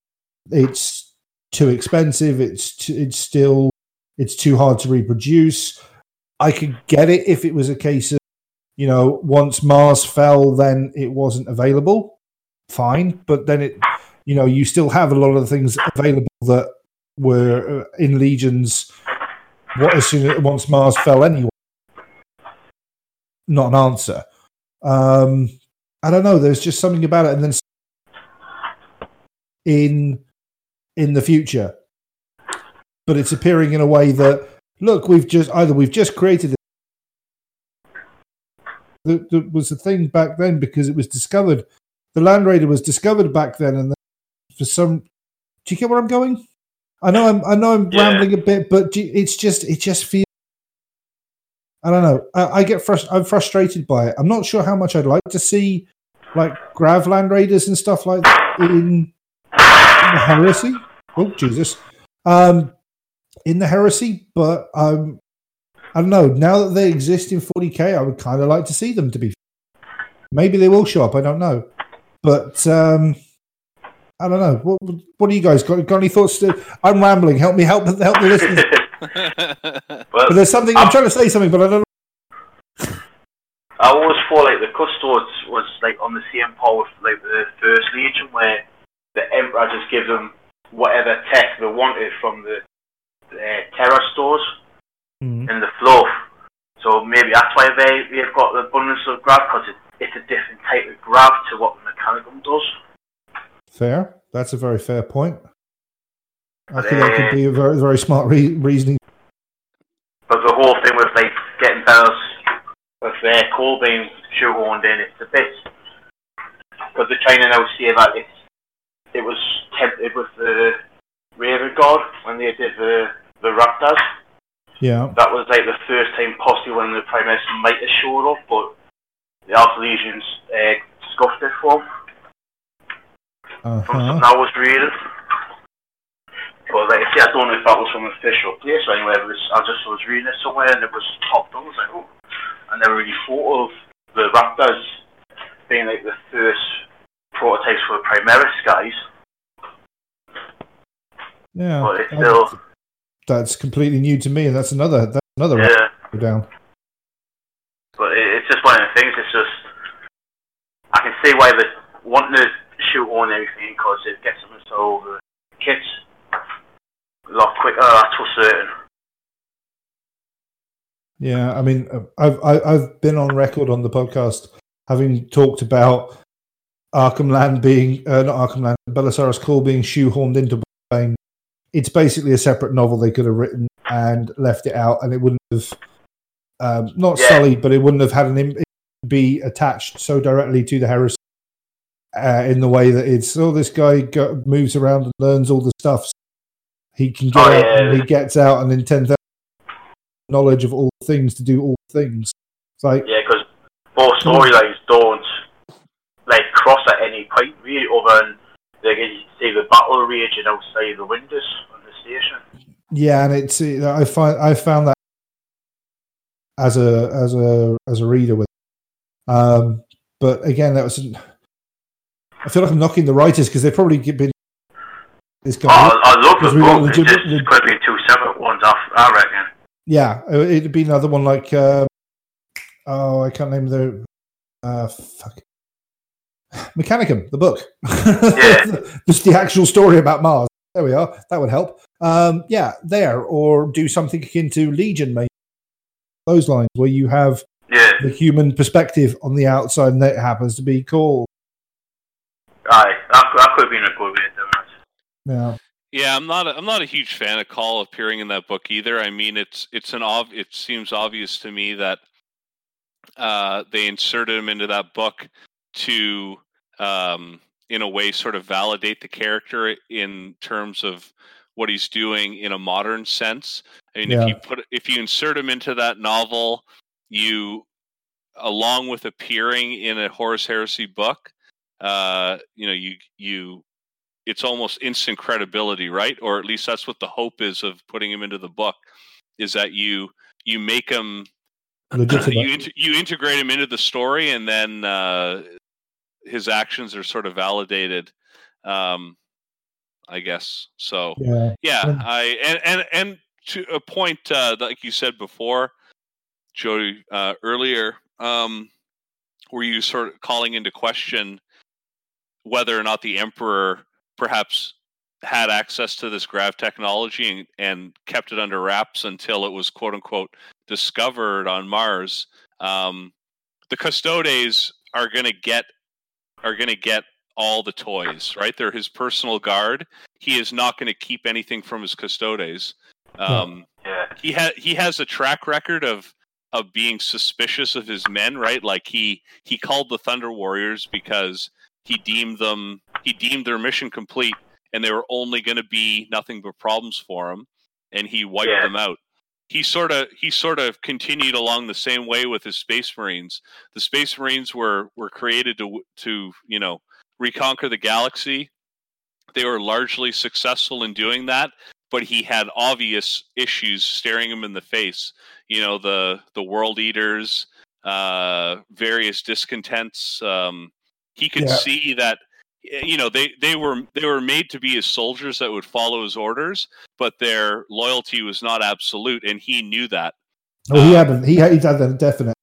it's too expensive, it's t- it's still it's too hard to reproduce. I could get it if it was a case of, you know, once Mars fell, then it wasn't available, fine. But then it, you know, you still have a lot of things available that. Were in legions what as soon as once Mars fell anyway. Not an answer. Um, I don't know. There's just something about it, and then in in the future, but it's appearing in a way that look, we've just either we've just created. That the, was the thing back then because it was discovered. The Land Raider was discovered back then, and then for some, do you get where I'm going? I know I'm I know I'm yeah. rambling a bit, but it's just it just feels. I don't know. I, I get frust- I'm frustrated by it. I'm not sure how much I'd like to see, like grav land raiders and stuff like that in, in the heresy. Oh Jesus, um, in the heresy. But um, I don't know. Now that they exist in forty K, I would kind of like to see them. To be, fair. Maybe they will show up. I don't know, but. Um, I don't know. What What do you guys got? Got any thoughts? To, I'm rambling. Help me. Help help the listeners. Well, but there's something. I'm, I'm trying to say something, but I don't. I always feel like the Custodes was like on the same par with like the First Legion, where the Emperor just gave them whatever tech they wanted from the, the Terra stores mm-hmm. and the Fluff. So maybe that's why they they've got the abundance of grav, because it, it's a different type of grav to what the Mechanicum does. Fair. That's a very fair point. I think that could be a very, very smart re- reasoning. But the whole thing with like getting barrels with their coal being shoehorned in, it's a bit because they're trying to now say that it's it was tempted with the Raven God when they did the the Raptors. Yeah, that was like the first time possibly when the Primaris might have showed up, but the Alpha Legions uh, scuffed it for them. Uh-huh. From something I was reading, but like, see, I don't know if that was from an official place or anywhere. Was, I just was reading it somewhere, and it was topped on. I was like, oh, I never really thought of the Raptors being like the first prototypes for the Primaris guys. Yeah, but it's still that's, that's completely new to me, and that's another that's another yeah. Raptor down. But it, it's just one of the things. It's just I can see why they want to. Shoot on everything because it gets them into all the kits a lot quicker. That's for certain. Yeah, I mean, I've I've been on record on the podcast having talked about Arkhan Land being uh, not Arkhan Land, Belisarius Cawl being shoehorned into Bane it's basically a separate novel they could have written and left it out, and it wouldn't have um, not yeah. sullied, but it wouldn't have had an im- be attached so directly to the heresy uh, in the way that it's oh this guy go- moves around and learns all the stuff. So he can get oh, out yeah. and he gets out, and in ten thousand knowledge of all things to do all things. It's like yeah, because both storylines don't like cross at any point really, other than they say the battle raging outside the windows on the station. Yeah, and it's I find I found that as a as a as a reader with, um, but again that was I feel like I'm knocking the writers because they've probably been. This guy. Oh, I love the book. Legit- it's just going to be two separate ones, off, I reckon. Yeah, it'd be another one like, um, oh, I can't name the, uh, fuck. Mechanicum, the book. Yeah. Just the actual story about Mars. There we are. That would help. Um, yeah, there. Or do something akin to Legion, maybe. Those lines where you have yeah. the human perspective on the outside and that happens to be called. Aye, that, that could have been a good bit. Yeah, yeah. I'm not. A, I'm not a huge fan of Cawl appearing in that book either. I mean, it's it's an ob- It seems obvious to me that uh, they inserted him into that book to, um, in a way, sort of validate the character in terms of what he's doing in a modern sense. I mean, yeah. if you put if you insert him into that novel, you, along with appearing in a Horus Heresy book, uh, you know, you you. it's almost instant credibility, right? Or at least that's what the hope is of putting him into the book, is that you you make him, you, inter, you integrate him into the story, and then uh, his actions are sort of validated, um, I guess. So, yeah, yeah I and, and, and to a point, uh, like you said before, Jody, uh, earlier, um, were you sort of calling into question whether or not the Emperor perhaps had access to this grav technology and, and kept it under wraps until it was quote unquote discovered on Mars. Um, the Custodes are going to get, are going to get all the toys, right? They're his personal guard. He is not going to keep anything from his Custodes. Um, yeah. he has, he has a track record of, of being suspicious of his men, right? Like he, he called the Thunder Warriors because He deemed them. He deemed their mission complete, and they were only going to be nothing but problems for him. And he wiped yeah. them out. He sort of. He sort of continued along the same way with his Space Marines. The Space Marines were, were created to to you know reconquer the galaxy. They were largely successful in doing that, but he had obvious issues staring him in the face. You know the the World Eaters, uh, various discontents. Um, He could yeah. see that, you know, they, they were they were made to be his soldiers that would follow his orders, but their loyalty was not absolute, and he knew that. Oh, um, he hadn't. He had that definite.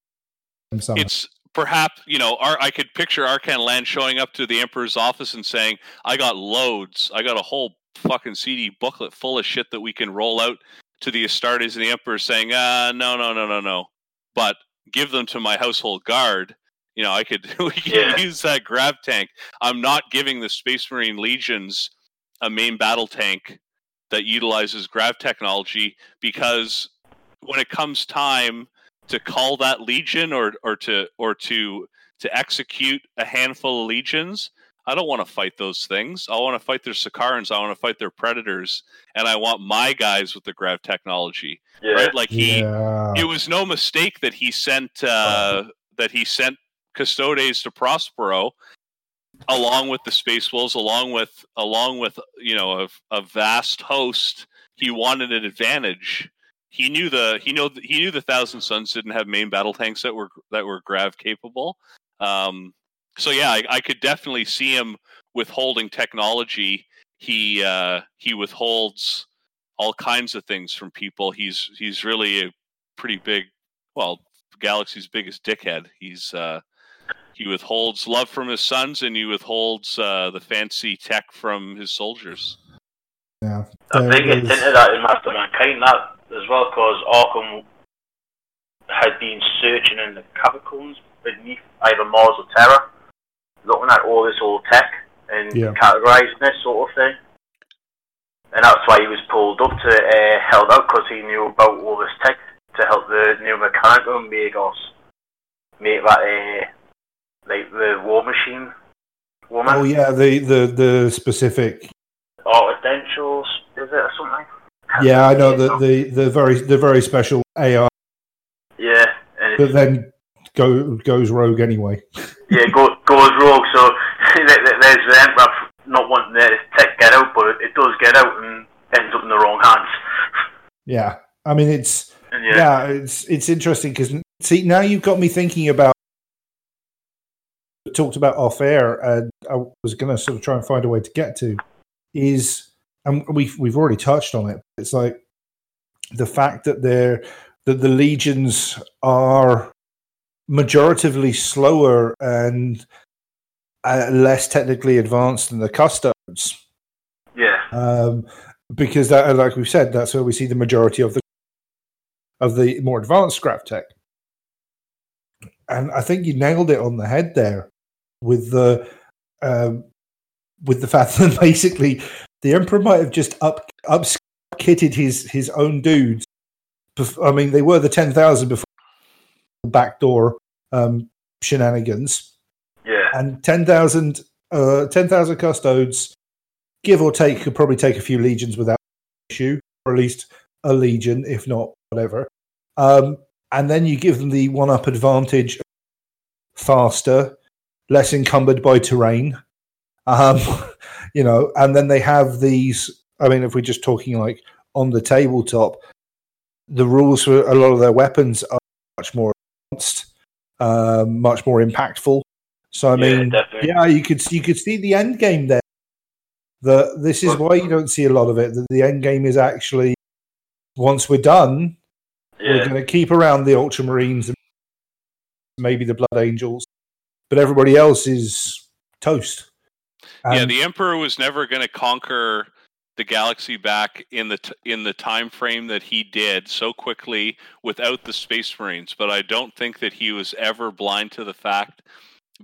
It's perhaps you know, our, I could picture Arkhan Land showing up to the Emperor's office and saying, "I got loads. I got a whole fucking C D booklet full of shit that we can roll out to the Astartes," and the Emperor saying, "Ah, uh, no, no, no, no, no. But give them to my household guard." You know, I could we could yeah. use that grav tank. I'm not giving the Space Marine Legions a main battle tank that utilizes grav technology, because when it comes time to call that legion or, or to or to to execute a handful of legions, I don't want to fight those things. I want to fight their Sakarans. I want to fight their Predators, and I want my guys with the grav technology. Yeah. Right? Like he, yeah. it was no mistake that he sent uh, that he sent. Custodes to Prospero, along with the Space Wolves, along with along with you know a, a vast host. He wanted an advantage. He knew the he know he knew the Thousand Suns didn't have main battle tanks that were that were grav capable. Um, so yeah, I, I could definitely see him withholding technology. He uh, he withholds all kinds of things from people. He's he's really a pretty big, well, galaxy's biggest dickhead. He's uh, He withholds love from his sons, and he withholds uh, the fancy tech from his soldiers. Yeah, I think it's hinted at in Master Mankind that as well, because Arkham had been searching in the catacombs beneath either Mars or Terra, looking at all this old tech and yeah. categorizing this sort of thing. and that's why he was pulled up to uh, held out, because he knew about all this tech to help the new Mechanicum make us make that uh, like the war machine woman. Oh yeah, the the, the specific. Oh, essentials, is it, or something? Yeah, I know the the the very the very special A I. Yeah, and but then go goes rogue anyway. Yeah, go, goes rogue. So there's the Emperor not wanting the tech get out, but it does get out and ends up in the wrong hands. Yeah, I mean it's yeah. yeah, it's it's interesting because see now you've got me thinking about talked about off air, and I was going to sort of try and find a way to get to is. And we've we've already touched on it. It's like the fact that they're that the legions are majoritively slower and uh, less technically advanced than the custodes. Yeah, um, because that, like we've said, that's where we see the majority of the of the more advanced scrap tech. And I think you nailed it on the head there with the um, with the fact that basically. The Emperor might have just up up kitted his, his own dudes. I mean, they were the ten thousand before backdoor um, shenanigans. Yeah, and ten thousand, uh, ten thousand custodes, give or take, could probably take a few legions without issue, or at least a legion, if not whatever. Um, and then you give them the one up advantage, faster, less encumbered by terrain. Um, you know, and then they have these, I mean, if we're just talking like on the tabletop, the rules for a lot of their weapons are much more advanced, uh, much more impactful. So, I yeah, mean, definitely. yeah, you could you could see the end game there. The, this is why you don't see a lot of it. That the end game is actually, once we're done, yeah. we're going to keep around the Ultramarines and maybe the Blood Angels, but everybody else is toast. Um, yeah, the Emperor was never going to conquer the galaxy back in the t- in the time frame that he did so quickly without the Space Marines. But I don't think that he was ever blind to the fact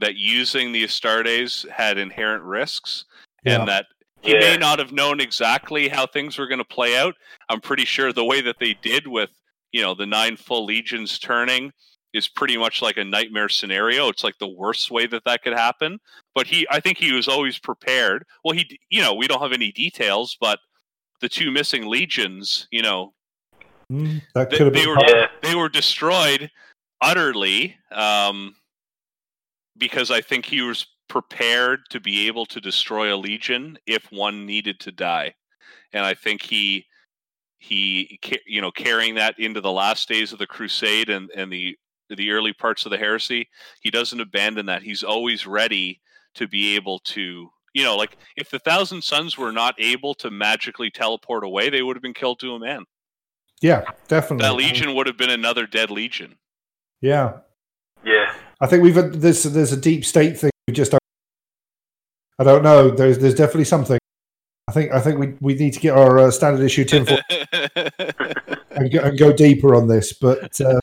that using the Astartes had inherent risks, yeah. and that he yeah. may not have known exactly how things were going to play out. I'm pretty sure the way that they did with, you know, the nine full legions turning. Is pretty much like a nightmare scenario. It's like the worst way that that could happen. But he, I think he was always prepared. Well, he, you know, we don't have any details, but the two missing legions, you know, mm, that they, they were yeah. they were destroyed utterly um, because I think he was prepared to be able to destroy a legion if one needed to die, and I think he he you know carrying that into the last days of the Crusade and and the. the early parts of the heresy, he doesn't abandon that. He's always ready to be able to, you know, like if the Thousand Sons were not able to magically teleport away, they would have been killed to a man. Yeah, definitely. That legion would have been another dead legion. Yeah. Yeah. I think we've had this, there's a deep state thing. We just, don't, I don't know. There's, there's definitely something. I think, I think we, we need to get our uh, standard issue tinfoil and, go, and go deeper on this, but uh,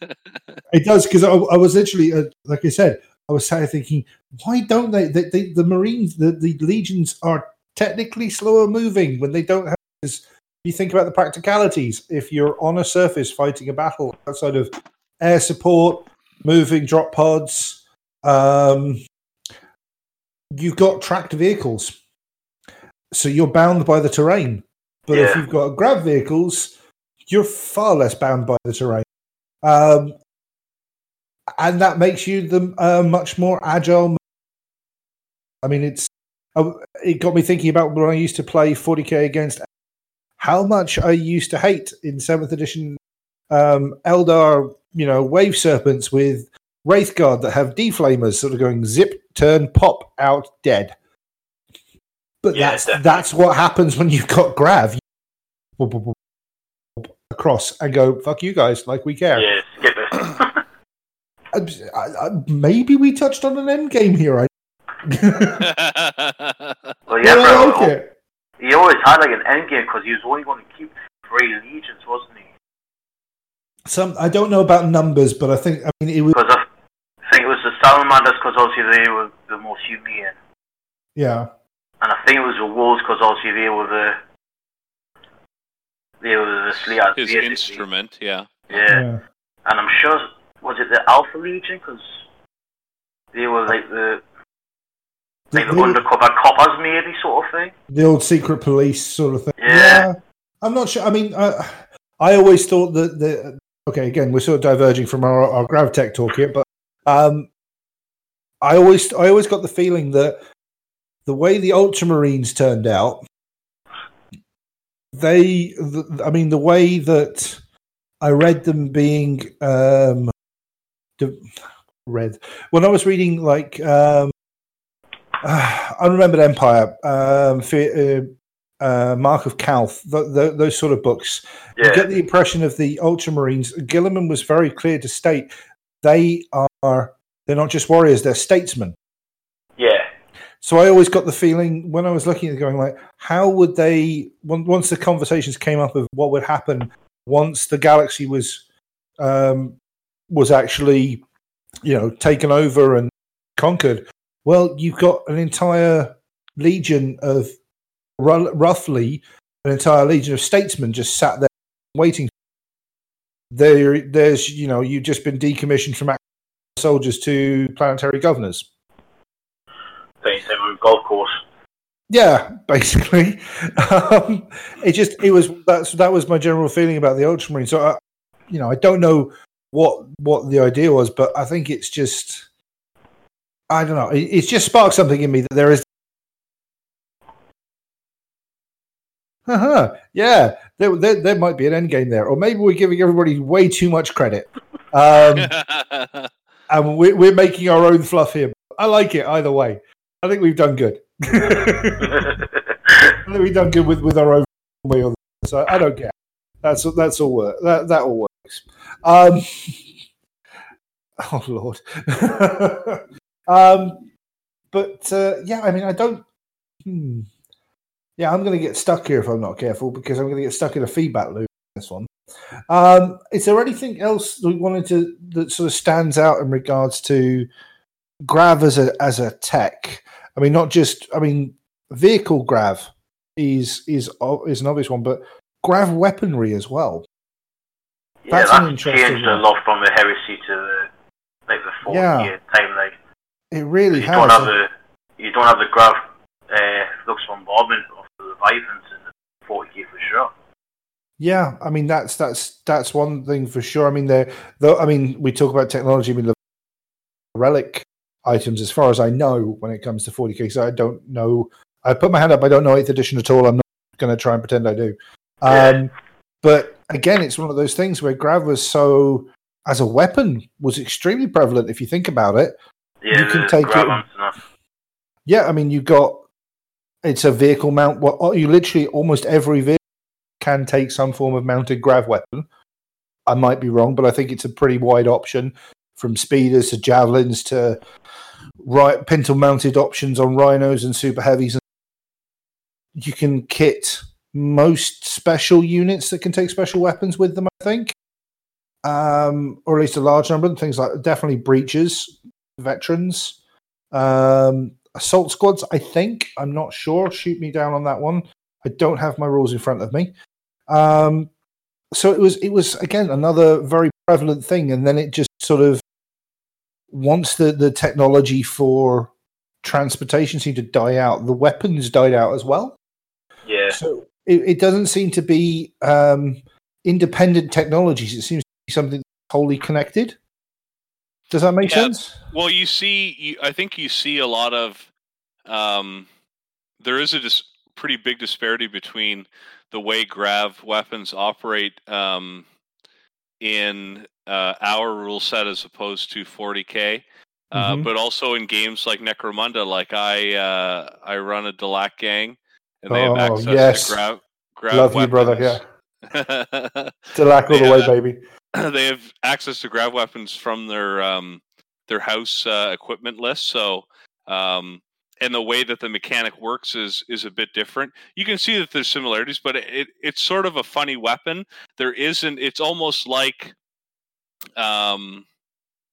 it does because I, I was literally, uh, like I said, I was sat here thinking, why don't they? they, they the Marines, the, the legions are technically slower moving when they don't have this. You think about the practicalities. If you're on a surface fighting a battle outside of air support, moving drop pods, um, you've got tracked vehicles. So you're bound by the terrain. But yeah. if you've got grab vehicles, you're far less bound by the terrain. Um, and that makes you the, uh, much more agile. I mean, it's it got me thinking about when I used to play forty K against how much I used to hate in seventh edition um, Eldar, you know, wave serpents with Wraith Guard that have deflamers sort of going zip, turn, pop, out, dead. But yeah, that's definitely. That's what happens when you've got grav you across and go fuck you guys like we care. Yeah, skip it. I, I, maybe we touched on an end game here. I well, yeah, I like it. He always had like an end game because he was only going to keep three legions, wasn't he? Some I don't know about numbers, but I think I mean it was. I think it was the Salamanders because obviously they were the most humane. Yeah. And I think it was the Wolves because obviously they were the They were the Sleaze. His basically. Instrument, yeah. yeah. Yeah. And I'm sure, was it the Alpha Legion? Because they were like the, like the, the undercover coppers, maybe, sort of thing. The old secret police sort of thing. Yeah. yeah. I'm not sure. I mean, uh, I always thought that the... Okay, again, we're sort of diverging from our, our GravTech talk here, but um, I always I always got the feeling that the way the Ultramarines turned out, they, th- I mean, the way that I read them being um, de- read when I was reading, like, um, uh, Unremembered Empire, um, Fe- uh, uh, Mark of Calth, th- th- those sort of books, yeah. You get the impression of the Ultramarines. Gilliman was very clear to state they are. They're not just warriors; they're statesmen. Yeah. So I always got the feeling when I was looking at it, going like, how would they? Once the conversations came up of what would happen once the galaxy was um, was actually, you know, taken over and conquered. Well, you've got an entire legion of roughly an entire legion of statesmen just sat there waiting. There, there's you know, you've just been decommissioned from soldiers to planetary governors. Basically, golf course. Yeah, basically. Um, it just it was that's that was my general feeling about the Ultramarine. So, I, you know, I don't know what what the idea was, but I think it's just I don't know. It, it just sparked something in me that there is. Uh huh. Yeah, there, there there might be an end game there, or maybe we're giving everybody way too much credit. Um, And we're, we're making our own fluff here. I like it either way. I think we've done good. I think we've done good with, with our own way. So I don't care. That's that's all work. That that all works. Um, oh Lord. um, but uh, yeah, I mean, I don't. Hmm. Yeah, I'm going to get stuck here if I'm not careful because I'm going to get stuck in a feedback loop. This one. Um, is there anything else that we wanted to that sort of stands out in regards to Grav as a as a tech? I mean, not just I mean, vehicle Grav is is is an obvious one, but Grav weaponry as well. Yeah, that's, that's an interesting changed one. A lot from the Heresy to the like the fourth yeah. year timeline. It really you has. Don't have the, you don't have the Grav uh, looks bombardment of the Leviathans in the fourth year for sure. Yeah, I mean that's that's that's one thing for sure. I mean, there though. I mean, we talk about technology. I mean, the relic items, as far as I know, when it comes to forty K. So I don't know. I put my hand up. I don't know eighth edition at all. I'm not going to try and pretend I do. Um, yeah. But again, it's one of those things where Grav was so as a weapon was extremely prevalent. If you think about it, yeah, you can take it. Enough. Yeah, I mean, you got it's a vehicle mount. What you literally almost every vehicle can take some form of mounted Grav weapon. I might be wrong, but I think it's a pretty wide option from speeders to javelins to right, pintle-mounted options on rhinos and super heavies. You can kit most special units that can take special weapons with them, I think, um, or at least a large number of things like definitely breaches, veterans, um, assault squads, I think. I'm not sure. Shoot me down on that one. I don't have my rules in front of me. Um, so it was, it was again, another very prevalent thing. And then it just sort of, once the, the technology for transportation seemed to die out, the weapons died out as well. Yeah. So it, it doesn't seem to be um, independent technologies. It seems to be something that's wholly connected. Does that make yeah. sense? Well, you see, you, I think you see a lot of, um, there is a dis- pretty big disparity between the way Grav weapons operate um, in uh, our rule set as opposed to forty K, uh, mm-hmm. but also in games like Necromunda. Like I, uh, I run a Delac gang, and they oh, have access yes. to Grav. Grav Love weapons. You, brother. Yeah, Delac all the way, baby. They have access to Grav weapons from their um, their house uh, equipment list. So. Um, And the way that the mechanic works is is a bit different. You can see that there's similarities, but it, it it's sort of a funny weapon. There isn't. It's almost like um,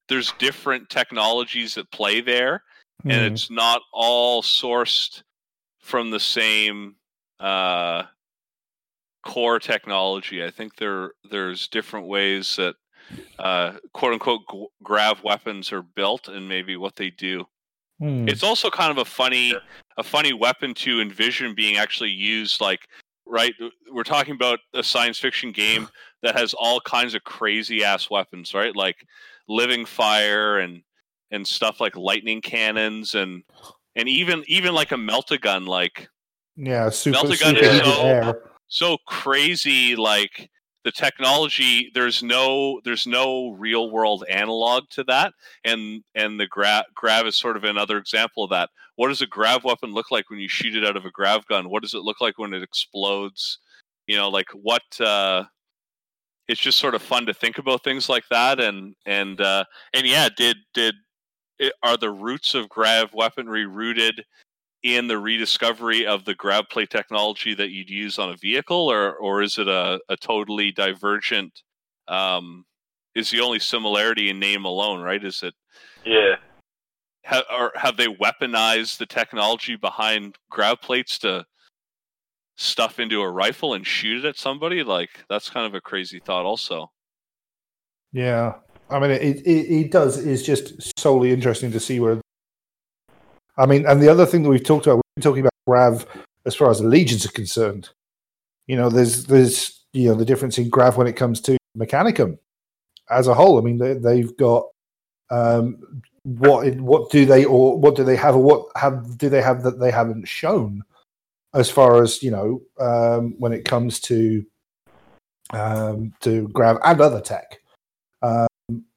there's different technologies that play there, mm. and it's not all sourced from the same uh, core technology. I think there there's different ways that uh, quote unquote g- grav weapons are built and maybe what they do. Hmm. It's also kind of a funny a funny weapon to envision being actually used. Like, right, we're talking about a science fiction game that has all kinds of crazy ass weapons, right? Like living fire and and stuff like lightning cannons and and even even like a meltagun, like yeah, super, meltagun super is so, so crazy. Like the technology, there's no there's no real world analog to that, and and the gra- grav is sort of another example of that. What does a grav weapon look like when you shoot it out of a grav gun? What does it look like when it explodes? You know, like what? Uh, it's just sort of fun to think about things like that, and and uh, and yeah, did did it, are the roots of grav weaponry rooted in the rediscovery of the grav plate technology that you'd use on a vehicle, or or is it a, a totally divergent? Um, is the only similarity in name alone, right? Is it? Yeah. Ha, or have they weaponized the technology behind grav plates to stuff into a rifle and shoot it at somebody? Like that's kind of a crazy thought, also. Yeah, I mean, it it, it does. It's just solely interesting to see where. I mean, and the other thing that we've talked about, we've been talking about grav as far as the legions are concerned. You know, there's there's you know the difference in grav when it comes to Mechanicum as a whole. I mean, they, they've got um, what what do they or what do they have or what have do they have that they haven't shown as far as you know um, when it comes to um, to grav and other tech. Um,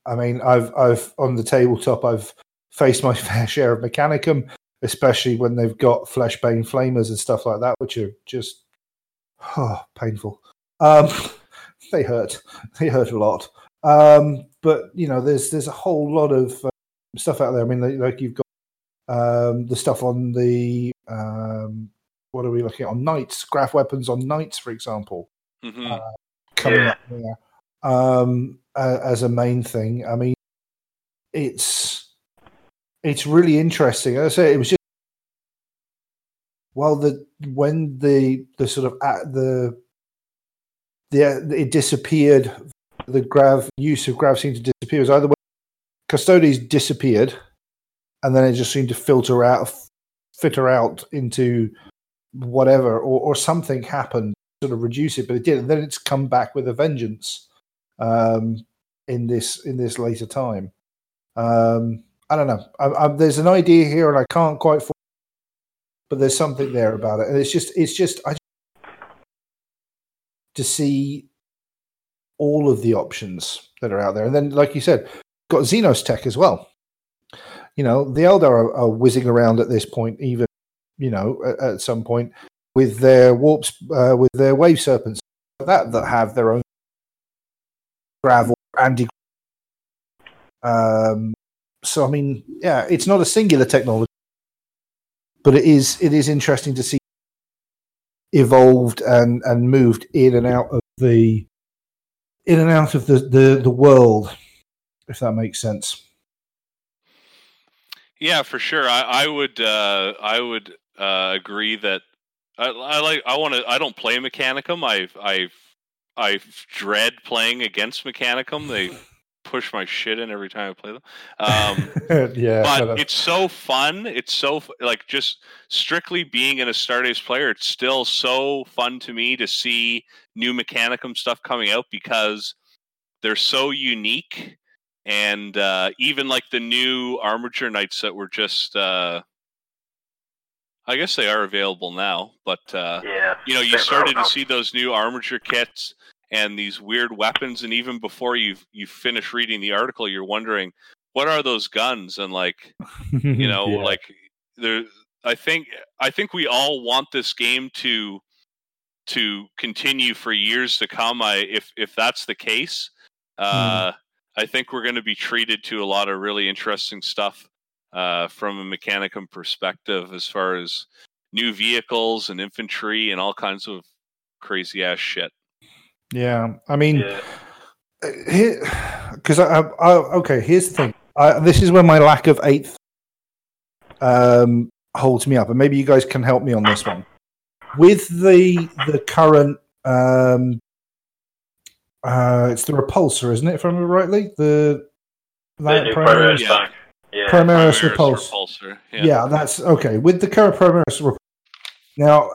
I mean, I've I've on the tabletop I've face my fair share of Mechanicum, especially when they've got Fleshbane Flamers and stuff like that, which are just oh, painful. Um, they hurt. They hurt a lot. Um, but, you know, there's there's a whole lot of uh, stuff out there. I mean, like you've got um, the stuff on the, um, what are we looking at? On Knights, graph weapons on Knights, for example. Mm-hmm. Uh, coming yeah. up there um, uh, as a main thing. I mean, it's... It's really interesting. As I say, it was just well, the when the the sort of at the the it disappeared. The grav use of grav seemed to disappear. It was either way, Custodes disappeared, and then it just seemed to filter out, filter out into whatever, or, or something happened to sort of reduce it. But it did, and then it's come back with a vengeance um, in this in this later time. Um, I don't know. I, I, there's an idea here, and I can't quite. Form, but there's something there about it, and it's just, it's just, I just to see all of the options that are out there, and then, like you said, got Xenos tech as well. You know, the Eldar are, are whizzing around at this point, even you know, at, at some point with their warps, uh, with their wave serpents that that have their own gravel anti. Um. So I mean, yeah, it's not a singular technology, but it is it is interesting to see evolved and, and moved in and out of the in and out of the, the, the world, if that makes sense. Yeah, for sure. I, I would uh, I would uh, agree that I, I like I want to. I don't play Mechanicum. I I I dread playing against Mechanicum. They. Push my shit in every time I play them. Um, yeah, but it's so fun. It's so like just strictly being an Astartes player. It's still so fun to me to see new Mechanicum stuff coming out because they're so unique. And uh, even like the new Armature Knights that were just, uh, I guess they are available now, but uh, yeah, you know, you started to see those new Armature kits and these weird weapons, and even before you you finish reading the article, you're wondering what are those guns, and like, you know, yeah. like there. I think I think we all want this game to to continue for years to come. I if if that's the case, uh, mm. I think we're going to be treated to a lot of really interesting stuff uh, from a Mechanicum perspective, as far as new vehicles and infantry and all kinds of crazy ass shit. Yeah, I mean, because yeah. I, I, I, okay, here's the thing. I, this is where my lack of eighth um, holds me up, and maybe you guys can help me on this one. With the the current Um, uh, it's the Repulsor, isn't it? If I remember rightly, the that the Primaris, yeah. Yeah. Primaris, Primaris Repulsor. Repulsor. Yeah. yeah, that's okay. With the current Primaris Repulsor. Now,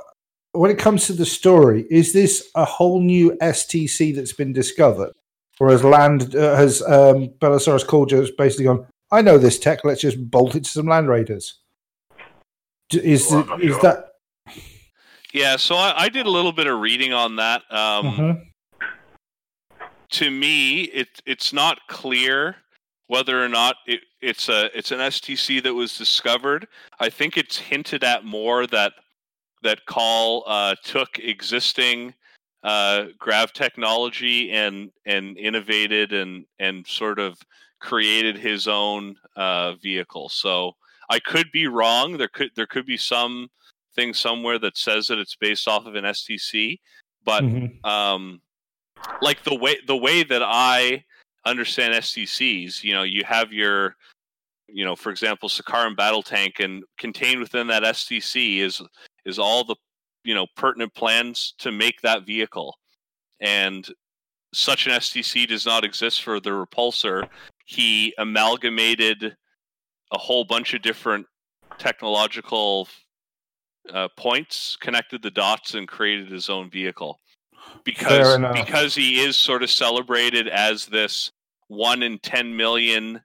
when it comes to the story, is this a whole new S T C that's been discovered, or has Land uh, has um, Belisarius Cawl just basically gone, I know this tech. Let's just bolt it to some Land Raiders. Is well, is sure. that? Yeah, so I, I did a little bit of reading on that. Um, mm-hmm. To me, it it's not clear whether or not it, it's a it's an S T C that was discovered. I think it's hinted at more that that Cawl uh, took existing uh, grav technology and and innovated and and sort of created his own uh, vehicle. So I could be wrong. There could there could be some. Thing somewhere that says that it's based off of an S T C, but mm-hmm. um, like the way the way that I understand S T Cs, you know, you have your, you know, for example, Sakaran Battle Tank, and contained within that S T C is is all the you know pertinent plans to make that vehicle, and such an S T C does not exist for the Repulsor. He amalgamated a whole bunch of different technological Uh, points, connected the dots, and created his own vehicle because because he is sort of celebrated as this one in ten million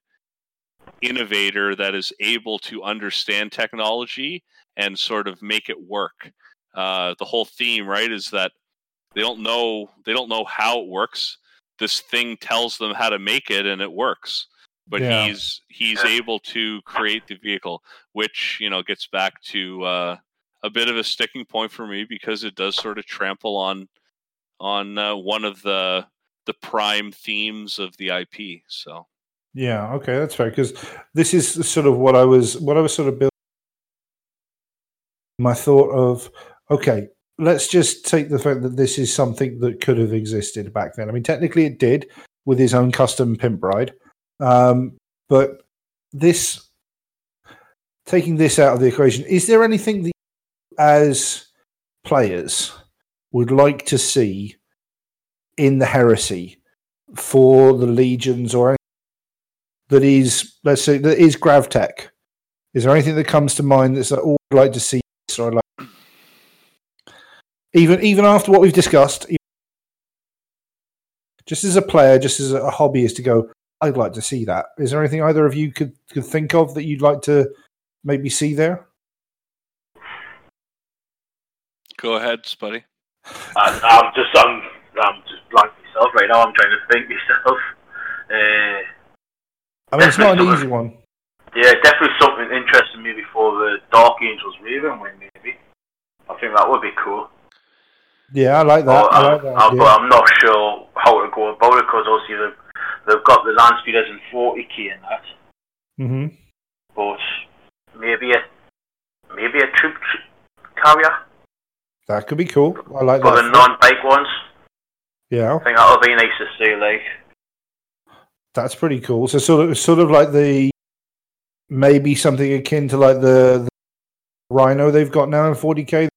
innovator that is able to understand technology and sort of make it work. Uh, the whole theme, right, is that they don't know they don't know how it works. This thing tells them how to make it, and it works. But yeah. he's he's able to create the vehicle, which you know gets back to. Uh, A bit of a sticking point for me because it does sort of trample on on uh, one of the the prime themes of the I P. So yeah, okay, that's fair because this is sort of what I was what I was sort of building. My thought of okay, let's just take the fact that this is something that could have existed back then. I mean, technically it did with his own custom pimp ride, um, but this taking this out of the equation, is there anything that as players would like to see in the Heresy for the Legions or anything that is, let's say, that is GravTech? Is there anything that comes to mind that's like, oh, I'd like to see this or I'd like even, even after what we've discussed, just as a player, just as a hobbyist to go, I'd like to see that. Is there anything either of you could, could think of that you'd like to maybe see there? Go ahead, Spuddy. Uh, I'm just, I'm, I'm just blank myself right now. I'm trying to think myself. Uh, I mean, it's not an easy one. Yeah, definitely something interesting. Maybe for the Dark Angels Raven win, maybe. I think that would be cool. Yeah, I like that. But I like that I, but I'm not sure how to go about it because obviously they've, they've got the land speeders and forty k and that. Mhm. But maybe a maybe a troop carrier. That could be cool. I like but that. For the non-bike ones. Yeah. I think that would be nice to see, like. That's pretty cool. So sort of sort of like the, maybe something akin to like the, the Rhino they've got now in forty k?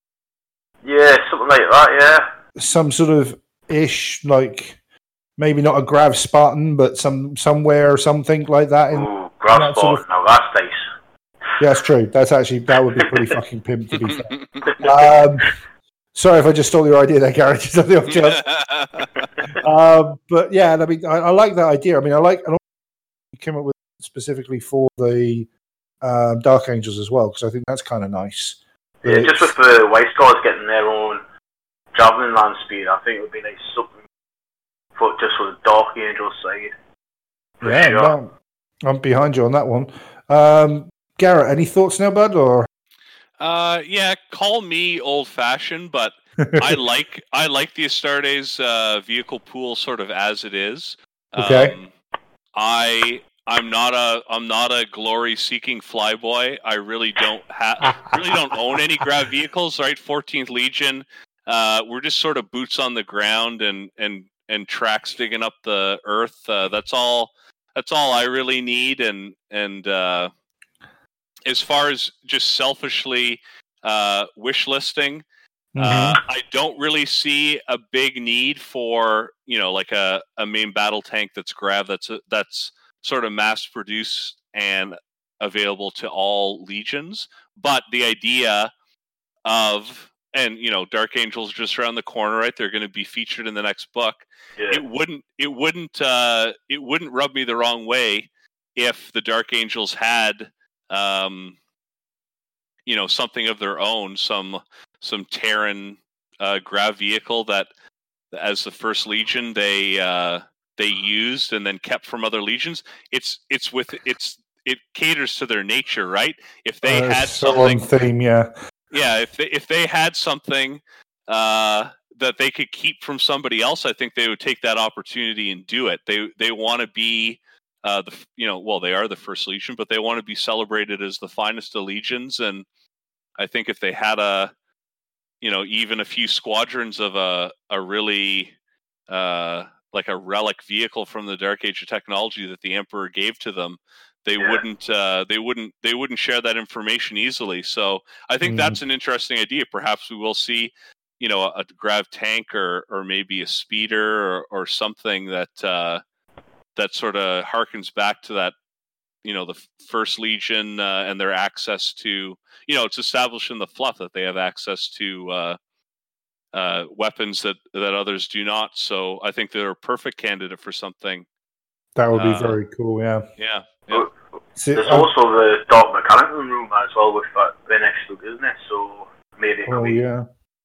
Yeah, something like that, yeah. Some sort of ish, like, maybe not a Grav Spartan, but some somewhere or something like that. In, Ooh, Grav Spartan, sort of... no, that's nice. Yeah, that's true. That's actually, that would be pretty fucking pimp, to be fair. Um, Sorry if I just stole your idea there, Garrett. Just on the off chance. um, but yeah, and I mean, I, I like that idea. I mean, I like, and you came up with specifically for the uh, Dark Angels as well, because I think that's kind of nice. Yeah, it's... just with the White Scars getting their own javelin land speed, I think it would be nice something for just for the Dark Angels side. Yeah, sure. no, I'm behind you on that one. Um, Garrett, any thoughts now, bud? Or Uh, yeah, call me old-fashioned, but I like I like the Astartes uh, vehicle pool sort of as it is. Okay. Um, I I'm not a I'm not a glory-seeking flyboy. I really don't ha- really don't own any grav vehicles. Right, fourteenth Legion. Uh, we're just sort of boots on the ground and and and tracks digging up the earth. Uh, that's all. That's all I really need. And and. Uh, As far as just selfishly uh, wish listing, Mm-hmm. Uh, I don't really see a big need for, you know, like a, a main battle tank that's grav, that's a, that's sort of mass produced and available to all legions. But the idea of, and you know, Dark Angels just around the corner, right? They're going to be featured in the next book. Yeah. It wouldn't, it wouldn't, uh, it wouldn't rub me the wrong way if the Dark Angels had, um, you know, something of their own, some. some Terran uh, grav vehicle that, as the first legion, they uh, they used and then kept from other legions. It's it's with it's it caters to their nature, right? If they uh, had something, theme, yeah, yeah. If they, if they had something uh, that they could keep from somebody else, I think they would take that opportunity and do it. They they want to be uh, the you know well they are the first legion, but they want to be celebrated as the finest of legions. And I think if they had a you know, even a few squadrons of a a really uh, like a relic vehicle from the Dark Age of technology that the Emperor gave to them, they yeah. wouldn't uh, they wouldn't they wouldn't share that information easily. So I think mm. that's an interesting idea. Perhaps we will see, you know, a, a grav tank or or maybe a speeder or, or something that uh, that sort of harkens back to that. You know, the First Legion uh, and their access to, you know, it's established in the fluff that they have access to uh, uh, weapons that, that others do not. So I think they're a perfect candidate for something. That would be uh, very cool, yeah. Yeah. yeah. There's also the Dark Mechanicum room as well with that, the next book, isn't it? So maybe oh, we, yeah.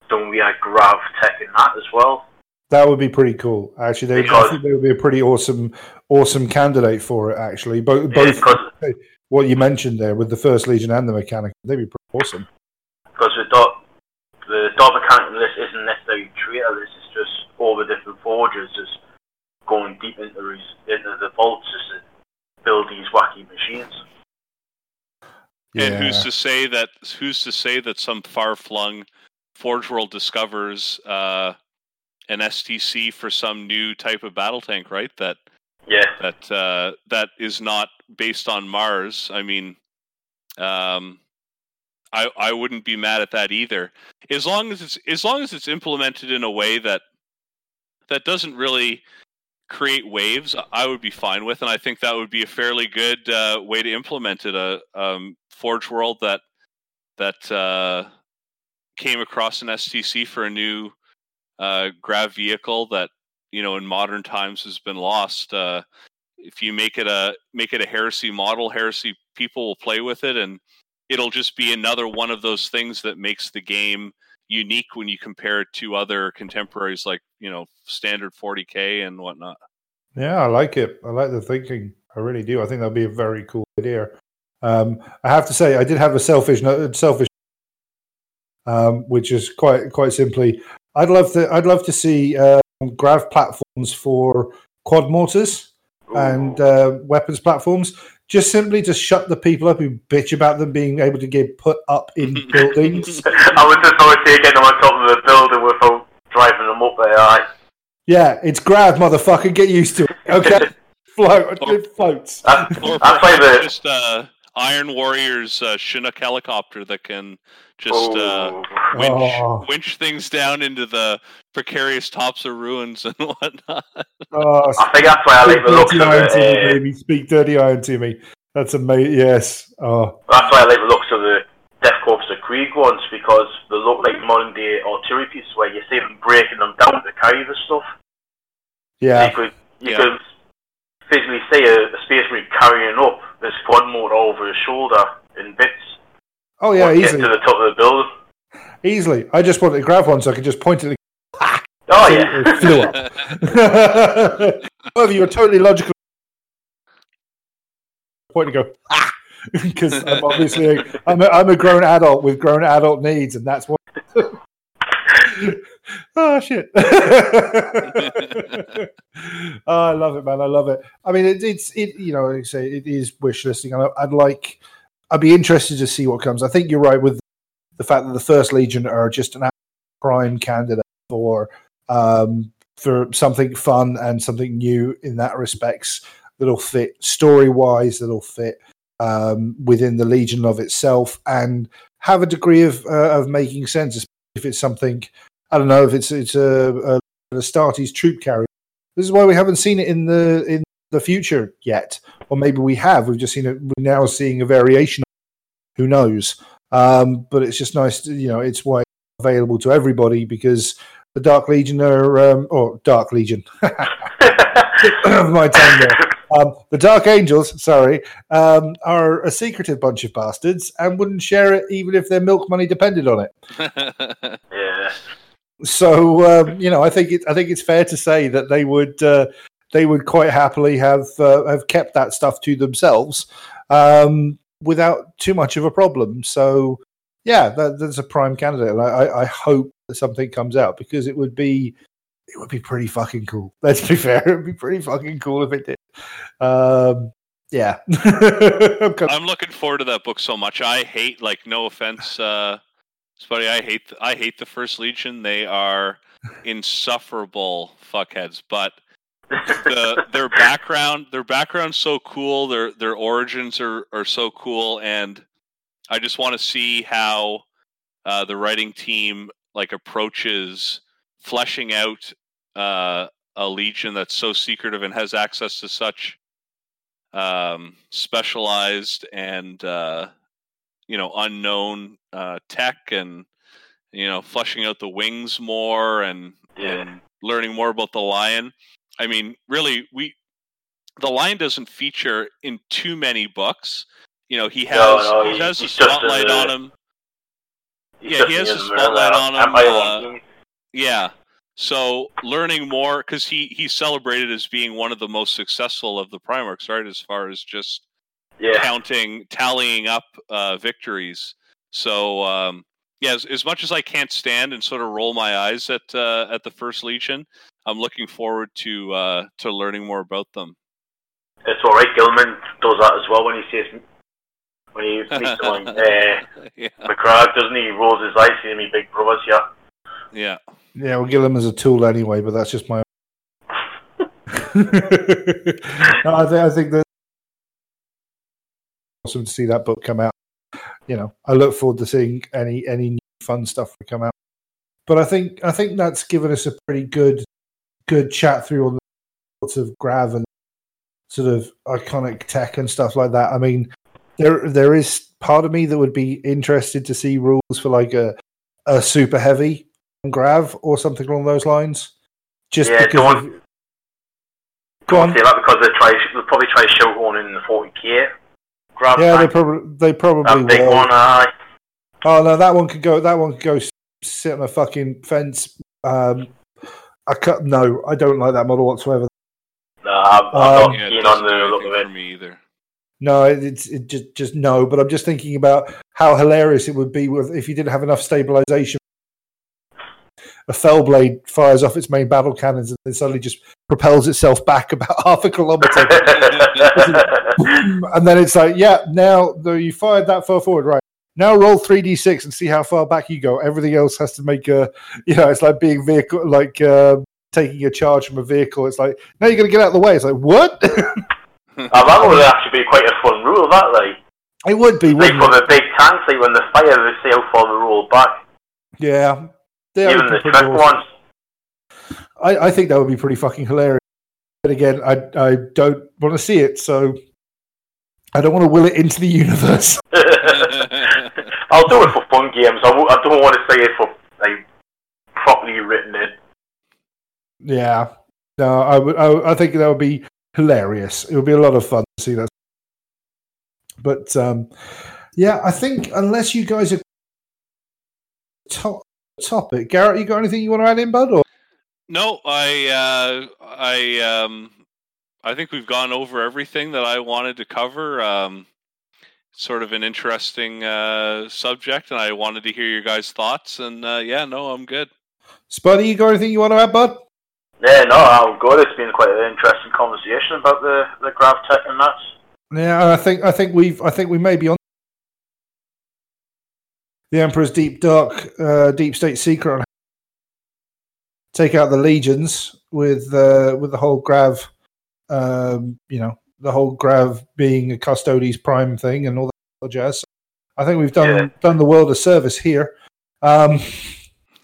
don't we have grav tech in that as well? That would be pretty cool, actually. They, because, I think they would be a pretty awesome, awesome candidate for it. Actually, both, yeah, both because, what you mentioned there with the First Legion and the Mechanicum, they'd be pretty awesome. Because the dot, the dot Mechanicum list isn't necessarily traitor. This is just all the different forges just going deep into, into the vaults just to build these wacky machines. Yeah. And who's to say that? Who's to say that some far-flung Forge World discovers? Uh, an S T C for some new type of battle tank, right? That yeah. that uh, that is not based on Mars. I mean, um, I I wouldn't be mad at that either, as long as it's as long as it's implemented in a way that that doesn't really create waves. I would be fine with, and I think that would be a fairly good uh, way to implement it. A um, Forge World that that uh, came across an S T C for a new. Uh, grav vehicle that, you know, in modern times has been lost. Uh, if you make it a make it a heresy model, heresy people will play with it, and it'll just be another one of those things that makes the game unique when you compare it to other contemporaries like, you know, standard forty K and whatnot. Yeah, I like it. I like the thinking. I really do. I think that'd be a very cool idea. Um, I have to say, I did have a selfish, selfish, um, which is quite quite simply. I'd love to. I'd love to see um, grav platforms for quad mortars Ooh. and uh, weapons platforms, just simply to shut the people up who bitch about them being able to get put up in buildings. I would just always see getting on top of a building without driving them up there. Right? Yeah, it's grav, motherfucker. Get used to it. Okay, float. It floats. I play the just uh, Iron Warriors uh, Chinook helicopter that can. Just uh, winch, oh. winch things down into the precarious tops of ruins and whatnot. Oh, I think that's why I leave the looks of it. To me, baby. Speak dirty iron to me. That's amazing. Yes. Oh. That's why I like the looks of the Death Corps of Krieg ones, because they look like modern day artillery pieces where you see them breaking them down to carry the stuff. Yeah. You could, you yeah. could physically see a, a space marine carrying up this quad motor over his shoulder in bits. Oh yeah, easily. To the top of the building. Easily. I just wanted to grab one so I could just point it. At the... Oh yeah, it flew up. However, you're totally logical. Point to go because I'm obviously a, I'm, a, I'm a grown adult with grown adult needs, and that's what. Oh shit! Oh, I love it, man. I love it. I mean, it, it's it. You know, like I say, it is wish listing. I, I'd like. I'd be interested to see what comes. I think you're right with the fact that the First Legion are just an prime candidate for um, for something fun and something new in that respects that'll fit story-wise, that'll fit um, within the Legion of itself and have a degree of uh, of making sense, especially if it's something, I don't know, if it's it's a, a Astartes troop carrier. This is why we haven't seen it in the in the future yet, or maybe we have. We've just seen it. We're now seeing a variation. Who knows? Um, but it's just nice, to, you know. It's why it's available to everybody because the Dark Legion are um, or Dark Legion. My time there. Um, the Dark Angels, sorry, um, are a secretive bunch of bastards and wouldn't share it even if their milk money depended on it. Yeah. So um, you know, I think it, I think it's fair to say that they would uh, they would quite happily have uh, have kept that stuff to themselves um, without too much of a problem. So yeah, that, that's a prime candidate. And I, I hope that something comes out because it would be it would be pretty fucking cool. Let's be fair, it would be pretty fucking cool if it did. Um, yeah, I'm, I'm looking forward to that book so much. I hate, like, no offense, uh, Spuddy, I hate, the, I hate the First Legion. They are insufferable fuckheads. But the, their background, their background's so cool. Their their origins are, are so cool, and I just want to see how uh, the writing team like approaches fleshing out. Uh, a legion that's so secretive and has access to such um, specialized and, uh, you know, unknown uh, tech and, you know, fleshing out the wings more and, yeah. and learning more about the Lion. I mean, really, we the Lion doesn't feature in too many books. You know, he has no, no, he, he has a spotlight on him. Yeah, he has a spotlight on him. Uh, yeah. So learning more, because he, he's celebrated as being one of the most successful of the Primarchs, right? As far as just yeah. counting, tallying up uh, victories. So um, yeah, as, as much as I can't stand and sort of roll my eyes at uh, at the First Legion, I'm looking forward to uh, to learning more about them. It's all right. Gilman does that as well when he says when he meets someone. Uh, yeah. McCragg, doesn't he? Rolls his eyes, seeing me big brothers here. Yeah. Yeah, we'll give them as a tool anyway, but that's just my. no, I think I think that awesome to see that book come out. You know, I look forward to seeing any any new fun stuff that come out. But I think I think that's given us a pretty good good chat through on the sorts of grav and sort of iconic tech and stuff like that. I mean, there there is part of me that would be interested to see rules for like a a super heavy. Grav or something along those lines. Just yeah, because don't, of... go on. Say that because they try, they'll probably try to show one in the forty k. Grav yeah, tank. they probably they probably that big will. One, uh... Oh no, that one could go. That one could go sit on a fucking fence. Um, I cut. No, I don't like that model whatsoever. No, I'm, I'm um, not yeah, keen on the look of it. For me either. No, it's it just just no. But I'm just thinking about how hilarious it would be with, if you didn't have enough stabilization. A Fellblade fires off its main battle cannons and then suddenly just propels itself back about half a kilometre. And then it's like, yeah, now you fired that far forward, right? Now roll three d six and see how far back you go. Everything else has to make a, you know, it's like being vehicle, like uh, taking a charge from a vehicle. It's like, now you're going to get out of the way. It's like, what? uh, that would actually be quite a fun rule, that, like. It would be, wouldn't like, it? For the big tanks, like when they fire, they see how far they roll back. Yeah. Even the track awesome. Ones. I, I think that would be pretty fucking hilarious. But again, I I don't want to see it, so I don't want to will it into the universe. I'll do it for fun games. I, w- I don't want to say it for like properly written in. Yeah, no, I would. I, I think that would be hilarious. It would be a lot of fun to see that. But um, yeah, I think unless you guys are top. Topic, Garrett. You got anything you want to add in, bud? Or? No, I, uh, I, um, I think we've gone over everything that I wanted to cover. Um, sort of an interesting uh, subject, and I wanted to hear your guys' thoughts. And uh, yeah, no, I'm good. Spuddy, you got anything you want to add, bud? Yeah, no, I'm good. It's been quite an interesting conversation about the the grav tech and that. Yeah, I think I think we've I think we may be on. The Emperor's Deep Dark, uh, Deep State Secret on take out the legions with uh, with the whole grav, um, you know, the whole grav being a Custodes Prime thing and all that jazz. I think we've done yeah. done the world a service here. Um,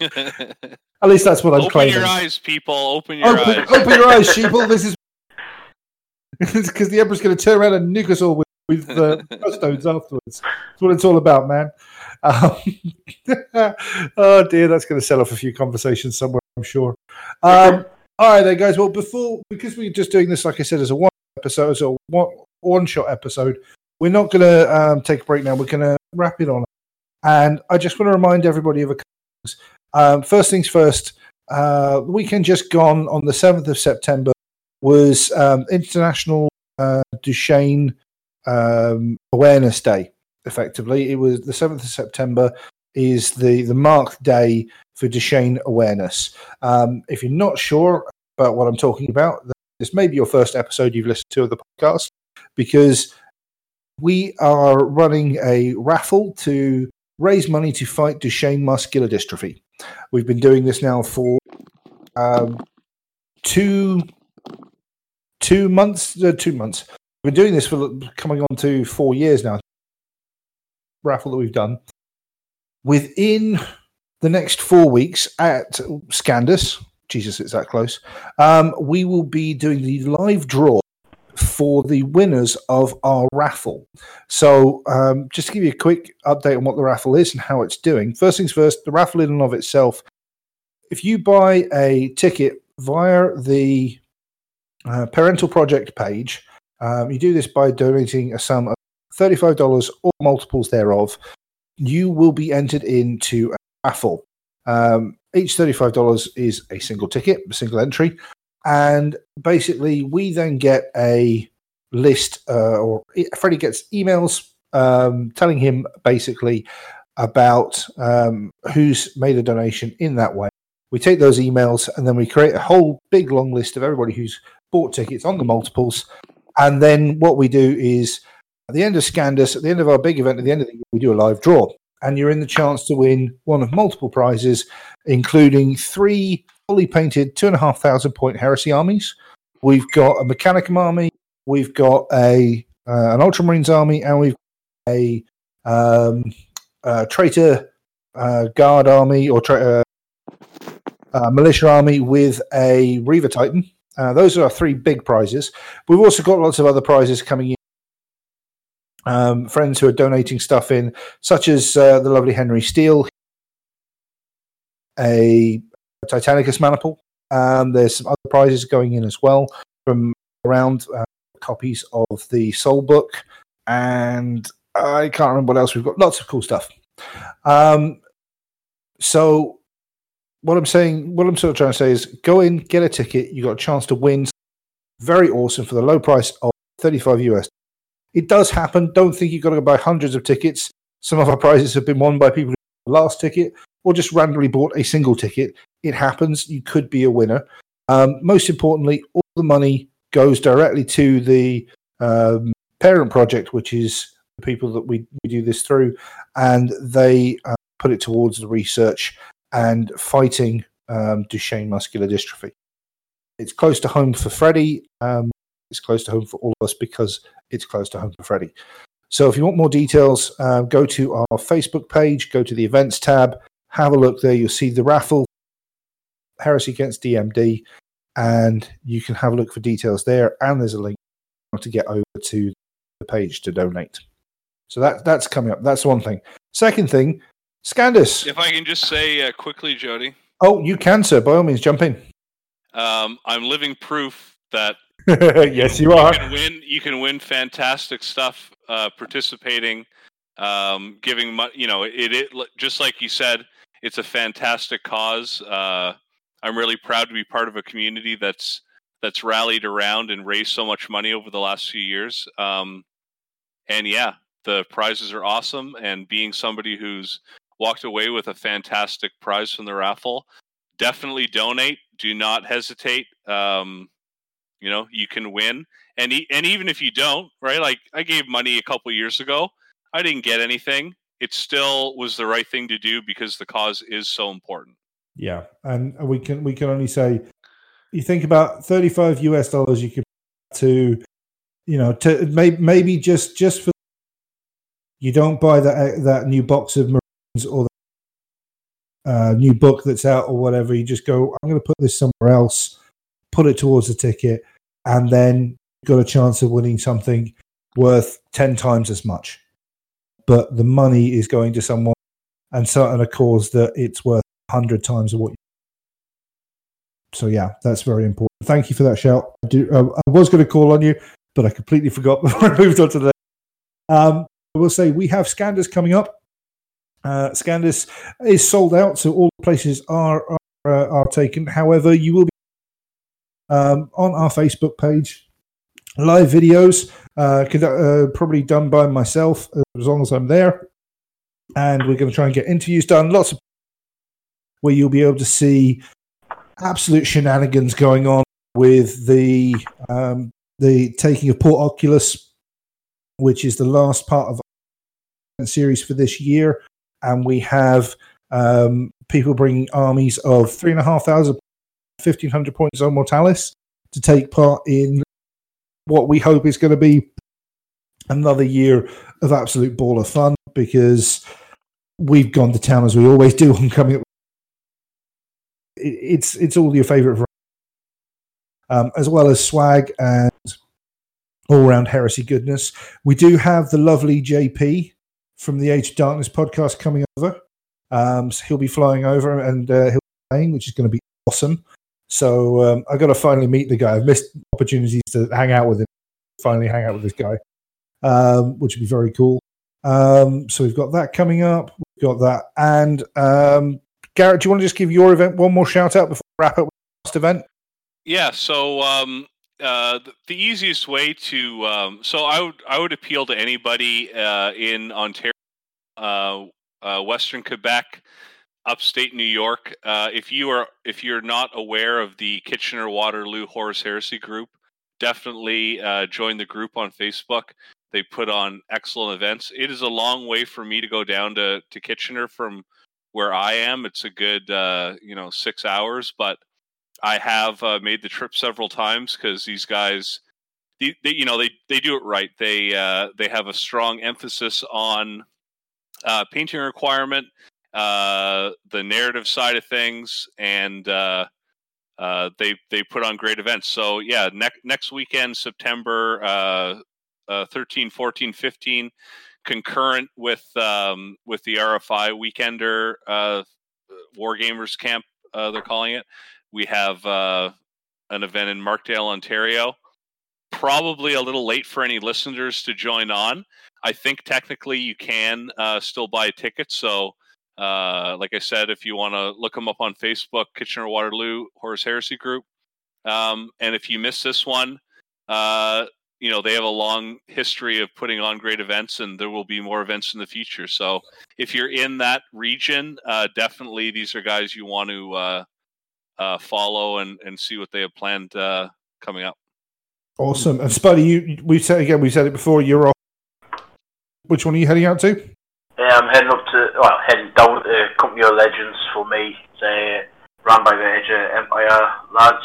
At least that's what I'm open claiming. Open your eyes, people. Open your open, eyes. Open your eyes, sheeple. This is because the Emperor's going to turn around and nuke us all with, with the stones afterwards. That's what it's all about, man. Um, oh, dear. That's going to sell off a few conversations somewhere, I'm sure. Um, all right, then, guys. Well, before, because we're just doing this, like I said, as a one episode, as a one, one-shot episode, we're not going to um, take a break now. We're going to wrap it on. And I just want to remind everybody of a couple of things. Um, first things first, uh, the weekend just gone on the seventh of September was um, International uh, Duchenne um, Awareness Day, effectively. It was the seventh of September is the, the marked day for Duchenne awareness. Um, if you're not sure about what I'm talking about, this may be your first episode you've listened to of the podcast, because we are running a raffle to raise money to fight Duchenne muscular dystrophy. We've been doing this now for um, two two months. Uh, two months. We've been doing this for coming on to four years now. Raffle that we've done within the next four weeks at Scandus. Jesus, it's that close. Um, we will be doing the live draw for the winners of our raffle. So um, just to give you a quick update on what the raffle is and how it's doing. First things first, the raffle in and of itself, if you buy a ticket via the uh, Parental Project page, um, you do this by donating a sum of thirty-five dollars or multiples thereof, you will be entered into a raffle. Um, each thirty-five dollars is a single ticket, a single entry. And basically, we then get a list, uh, or Freddie gets emails um, telling him basically about um, who's made a donation in that way. We take those emails, and then we create a whole big long list of everybody who's bought tickets on the multiples. And then what we do is, at the end of Scandus, at the end of our big event, at the end of the year, we do a live draw. And you're in the chance to win one of multiple prizes, including three fully painted two and a half thousand point Heresy armies. We've got a Mechanicum army, we've got a uh, an Ultramarines army, and we've got a, um, a Traitor uh, Guard army or tra- uh, uh, Militia army with a Reaver Titan. Uh, those are our three big prizes. We've also got lots of other prizes coming in. Um, friends who are donating stuff in, such as uh, the lovely Henry Steele, a Titanicus Maniple. Um, there's some other prizes going in as well from around uh, copies of the Soul Book, and I can't remember what else we've got. Lots of cool stuff. Um, so what I'm saying, what I'm sort of trying to say is, go in, get a ticket. You got a chance to win. Very awesome for the low price of thirty-five US. It does happen. Don't think you've got to go buy hundreds of tickets. Some of our prizes have been won by people who bought the last ticket or just randomly bought a single ticket. It happens. You could be a winner. Um, most importantly, all the money goes directly to the um, parent project, which is the people that we, we do this through, and they uh, put it towards the research and fighting um, Duchenne muscular dystrophy. It's close to home for Freddie. Um, it's close to home for all of us because it's close to home for Freddie. So if you want more details, uh, go to our Facebook page, go to the events tab, have a look there. You'll see the raffle, Heresy Against D M D, and you can have a look for details there. And there's a link to get over to the page to donate. So that that's coming up. That's one thing. Second thing, Scandus. If I can just say uh, quickly, Jody. Oh, you can, sir. By all means, jump in. Um, I'm living proof that yes, you, you are. Can win, you can win fantastic stuff uh, participating, um, giving money. You know, it, it just like you said, it's a fantastic cause. Uh, I'm really proud to be part of a community that's that's rallied around and raised so much money over the last few years. Um, and yeah, the prizes are awesome. And being somebody who's walked away with a fantastic prize from the raffle, definitely donate. Do not hesitate. Um, You know, you can win, and e- and even if you don't, right? Like I gave money a couple years ago, I didn't get anything. It still was the right thing to do because the cause is so important. Yeah, and we can we can only say, you think about thirty-five US dollars you could to, you know, to maybe maybe just just for you don't buy that that new box of Marines or uh, new book that's out or whatever, you just go, I'm going to put this somewhere else, put it towards a ticket, and then got a chance of winning something worth ten times as much. But the money is going to someone and certain a cause that it's worth one hundred times of what you. So yeah, that's very important. Thank you for that shout. I, do, uh, I was going to call on you, but I completely forgot before I moved on to the. Um, I will say we have Scandus coming up. Uh, Scandus is sold out, so all places are are, uh, are taken. However, you will be um, on our Facebook page. Live videos, uh, uh, probably done by myself, as long as I'm there. And we're going to try and get interviews done. Lots of where you'll be able to see absolute shenanigans going on with the um, the taking of Port Oculus, which is the last part of our series for this year. And we have um, people bringing armies of three and a half thousand, fifteen hundred points on Mortalis to take part in what we hope is going to be another year of absolute ball of fun, because we've gone to town as we always do on coming up. It's it's all your favorite, um, as well as swag and all-round heresy goodness. We do have the lovely J P from the Age of Darkness podcast coming over. Um, so he'll be flying over and uh, he'll be playing, which is going to be awesome. So um, I've got to finally meet the guy. I've missed opportunities to hang out with him. Finally hang out with this guy, um, which would be very cool. Um, so we've got that coming up. We've got that. And um, Garrett, do you want to just give your event one more shout out before we wrap up with the last event? Yeah, so um, uh, the easiest way to... Um, so I would, I would appeal to anybody uh, in Ontario, uh, uh, Western Quebec, upstate New York. Uh, if you are, if you're not aware of the Kitchener Waterloo Horus Heresy group, definitely uh, join the group on Facebook. They put on excellent events. It is a long way for me to go down to, to Kitchener from where I am. It's a good, uh, you know, six hours, but I have uh, made the trip several times because these guys, they, they, you know, they, they do it right. They uh, they have a strong emphasis on uh, painting requirement, uh the narrative side of things, and uh uh they they put on great events. So yeah, ne- next weekend, September uh, uh thirteen, fourteen, fifteen, concurrent with um with the R F I weekender, uh Wargamers Camp, uh they're calling it. We have uh an event in Markdale, Ontario. Probably a little late for any listeners to join on. I think technically you can uh still buy tickets, so Uh, like I said, if you want to look them up on Facebook, Kitchener Waterloo Horus Heresy Group. Um, and if you miss this one, uh, you know, they have a long history of putting on great events, and there will be more events in the future. So if you're in that region, uh, definitely these are guys you want to uh, uh, follow and, and see what they have planned uh, coming up. Awesome. And Spuddy, you, we've said again, we said it before, you're off. Which one are you heading out to? Yeah, I'm heading up to, well, heading down to uh, Company of Legends for me. It's uh, ran by the Age of Empire lads.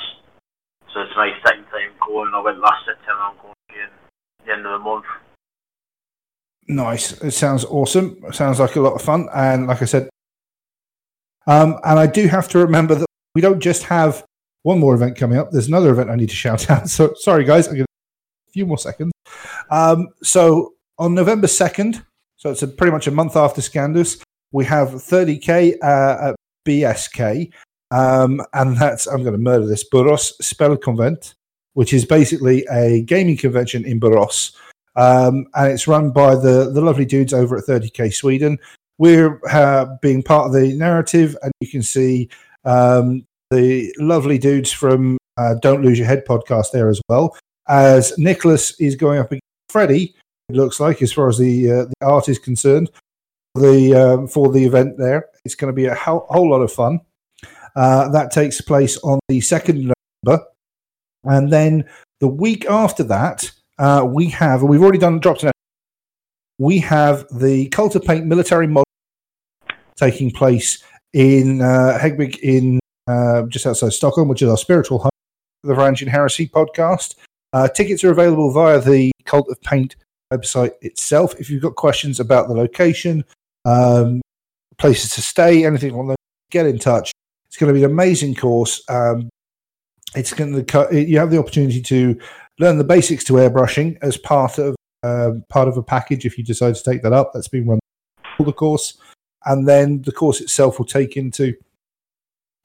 So it's my second time going. I went last September, I'm going again at the end of the month. Nice. It sounds awesome. It sounds like a lot of fun. And like I said, um, and I do have to remember that we don't just have one more event coming up. There's another event I need to shout out. So sorry, guys. I'm going to a few more seconds. Um, so on November second, so it's a, pretty much a month after Scandus, we have thirty K uh, at B S K, um, and that's, I'm going to murder this, Boros Spelconvent, which is basically a gaming convention in Boros, um, and it's run by the, the lovely dudes over at thirty K Sweden. We're uh, being part of the narrative, and you can see um, the lovely dudes from uh, Don't Lose Your Head podcast there as well, as Nicholas is going up against Freddie, it looks like, as far as the uh, the art is concerned, the um, for the event there. It's going to be a ho- whole lot of fun. Uh, that takes place on the second of November. And then the week after that, uh, we have, we've already done dropped an episode, we have the Cult of Paint military model taking place in uh, Häggvik in uh, just outside Stockholm, which is our spiritual home, the Varangian Heresy podcast. Uh, tickets are available via the Cult of Paint website itself. If you've got questions about the location, um, places to stay, anything on those, get in touch. It's going to be an amazing course. Um, it's going to you have the opportunity to learn the basics to airbrushing as part of uh, part of a package if you decide to take that up. That's been run for the course, and then the course itself will take into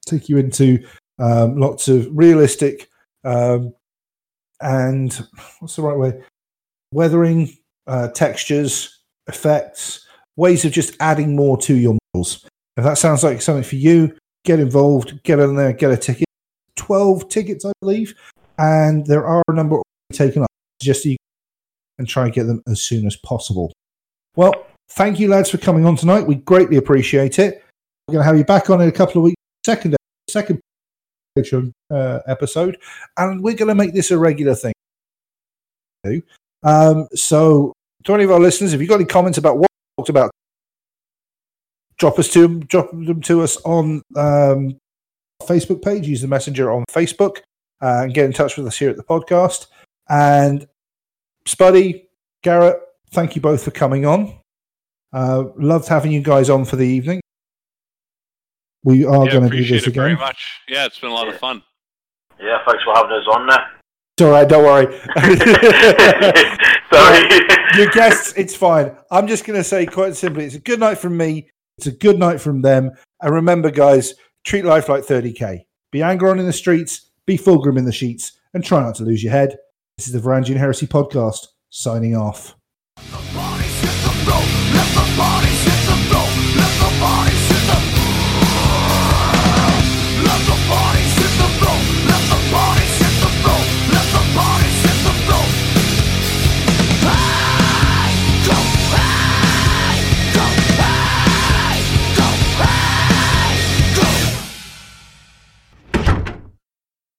take you into um, lots of realistic um, and what's the right way weathering, uh, textures, effects, ways of just adding more to your models. If that sounds like something for you, get involved, get in there, get a ticket. twelve tickets, I believe, and there are a number already taken up. Just so you and try and get them as soon as possible. Well, thank you, lads, for coming on tonight. We greatly appreciate it. We're going to have you back on in a couple of weeks, second second uh, episode, and we're going to make this a regular thing. Um, so, to any of our listeners, if you've got any comments about what we talked about, drop us to drop them to us on um, Facebook page. Use the messenger on Facebook uh, and get in touch with us here at the podcast. And Spuddy, Garrett, thank you both for coming on. Uh, loved having you guys on for the evening. We are yeah, going to do this it again. Very much. Yeah, it's been a lot yeah. of fun. Yeah, thanks for having us on there. It's all right, don't worry. Sorry. Your guests, it's fine. I'm just going to say quite simply, it's a good night from me. It's a good night from them. And remember, guys, treat life like thirty K. Be Angron in the streets, be Fulgrim in the sheets, and try not to lose your head. This is the Varangian Heresy Podcast, signing off. Let the bodies hit the road, let the bodies